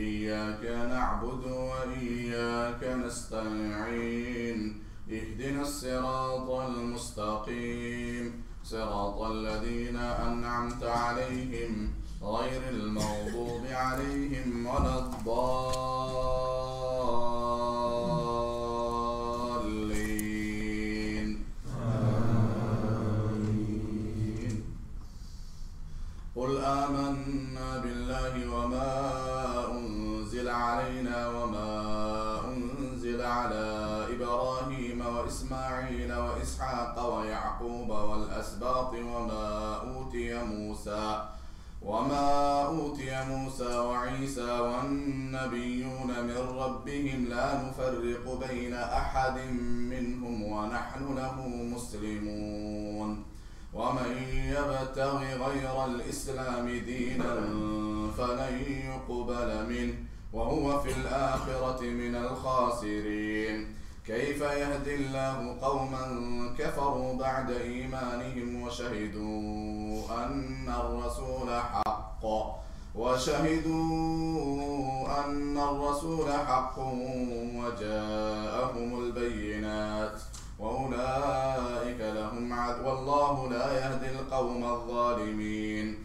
إياك نعبد وإياك نستعين اهدنا الصراط المستقيم صراط الذين أنعمت عليهم غير المغضوب عليهم ولا الضالين آمين قل آمنا بالله وما علينا وما أنزل على إبراهيم وإسماعيل وإسحاق ويعقوب والأسباط وما أوتي موسى وما أوتي موسى وعيسى والنبيون من ربهم لا نفرق بين أحد منهم ونحن له مسلمون ومن يبتغ غير الإسلام دينا فلن يقبل منه وهو في الآخرة من الخاسرين كيف يهدي الله قوما كفروا بعد إيمانهم وشهدوا أن الرسول حق وشهدوا أن الرسول حق وجاءهم البينات وأولئك لهم عذاب والله لا يهدي القوم الظالمين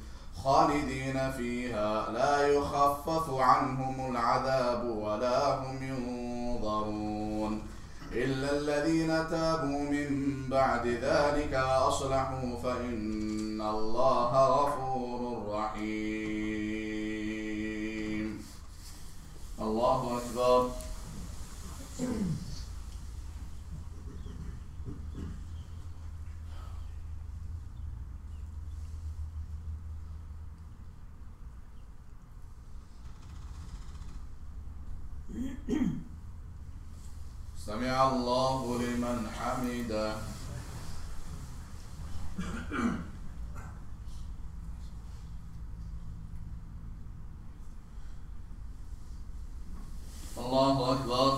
خالدين فيها لا يخفف عنهم العذاب ولا هم ينظرون إلا الذين تابوا من بعد ذلك وأصلحوا فإن إِنَّ اللَّهَ غَفُورٌ رَحِيمٌ. Allahu Akbar. سمع الله لمن حمده. الله أكبر.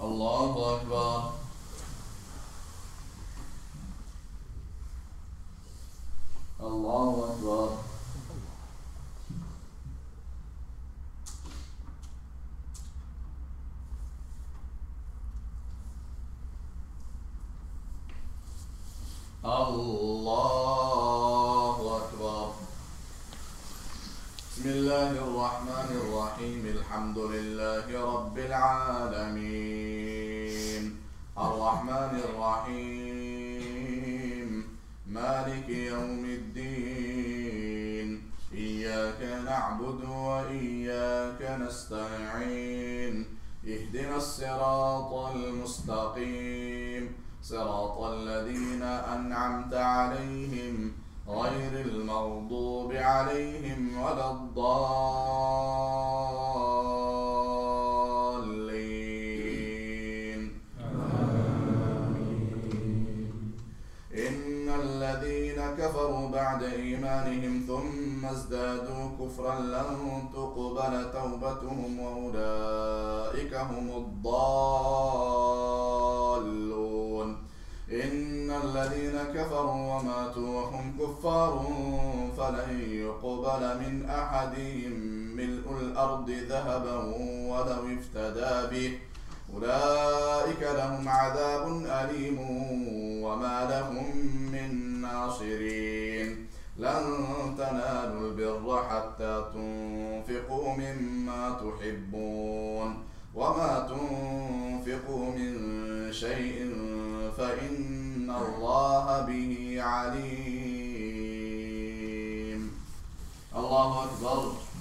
الله أكبر. Allahu Akbar. Allahu Akbar. Bismillahirrahmanirrahim. Alhamdulillahi Rabbil Alameen. Ar-Rahmanirrahim. مالك يوم الدين إياك نعبد وإياك نستعين اهدنا الصراط المستقيم صراط الذين أنعمت عليهم غير المغضوب عليهم ولا الضالين آمين. الذين كفروا بعد إيمانهم ثم ازدادوا كفرا لن تقبل توبتهم وأولئك هم الضالون. إن الذين كفروا وماتوا وهم كفار فلن يقبل من أحدهم ملء الأرض ذهبا ولو افتدى به أولئك لهم عذاب أليم وما لهم من ناصرين. لن تنالوا البر حتى تنفقوا مما تحبون وما تنفقوا من شيء فإن الله به عليم. الله أكبر.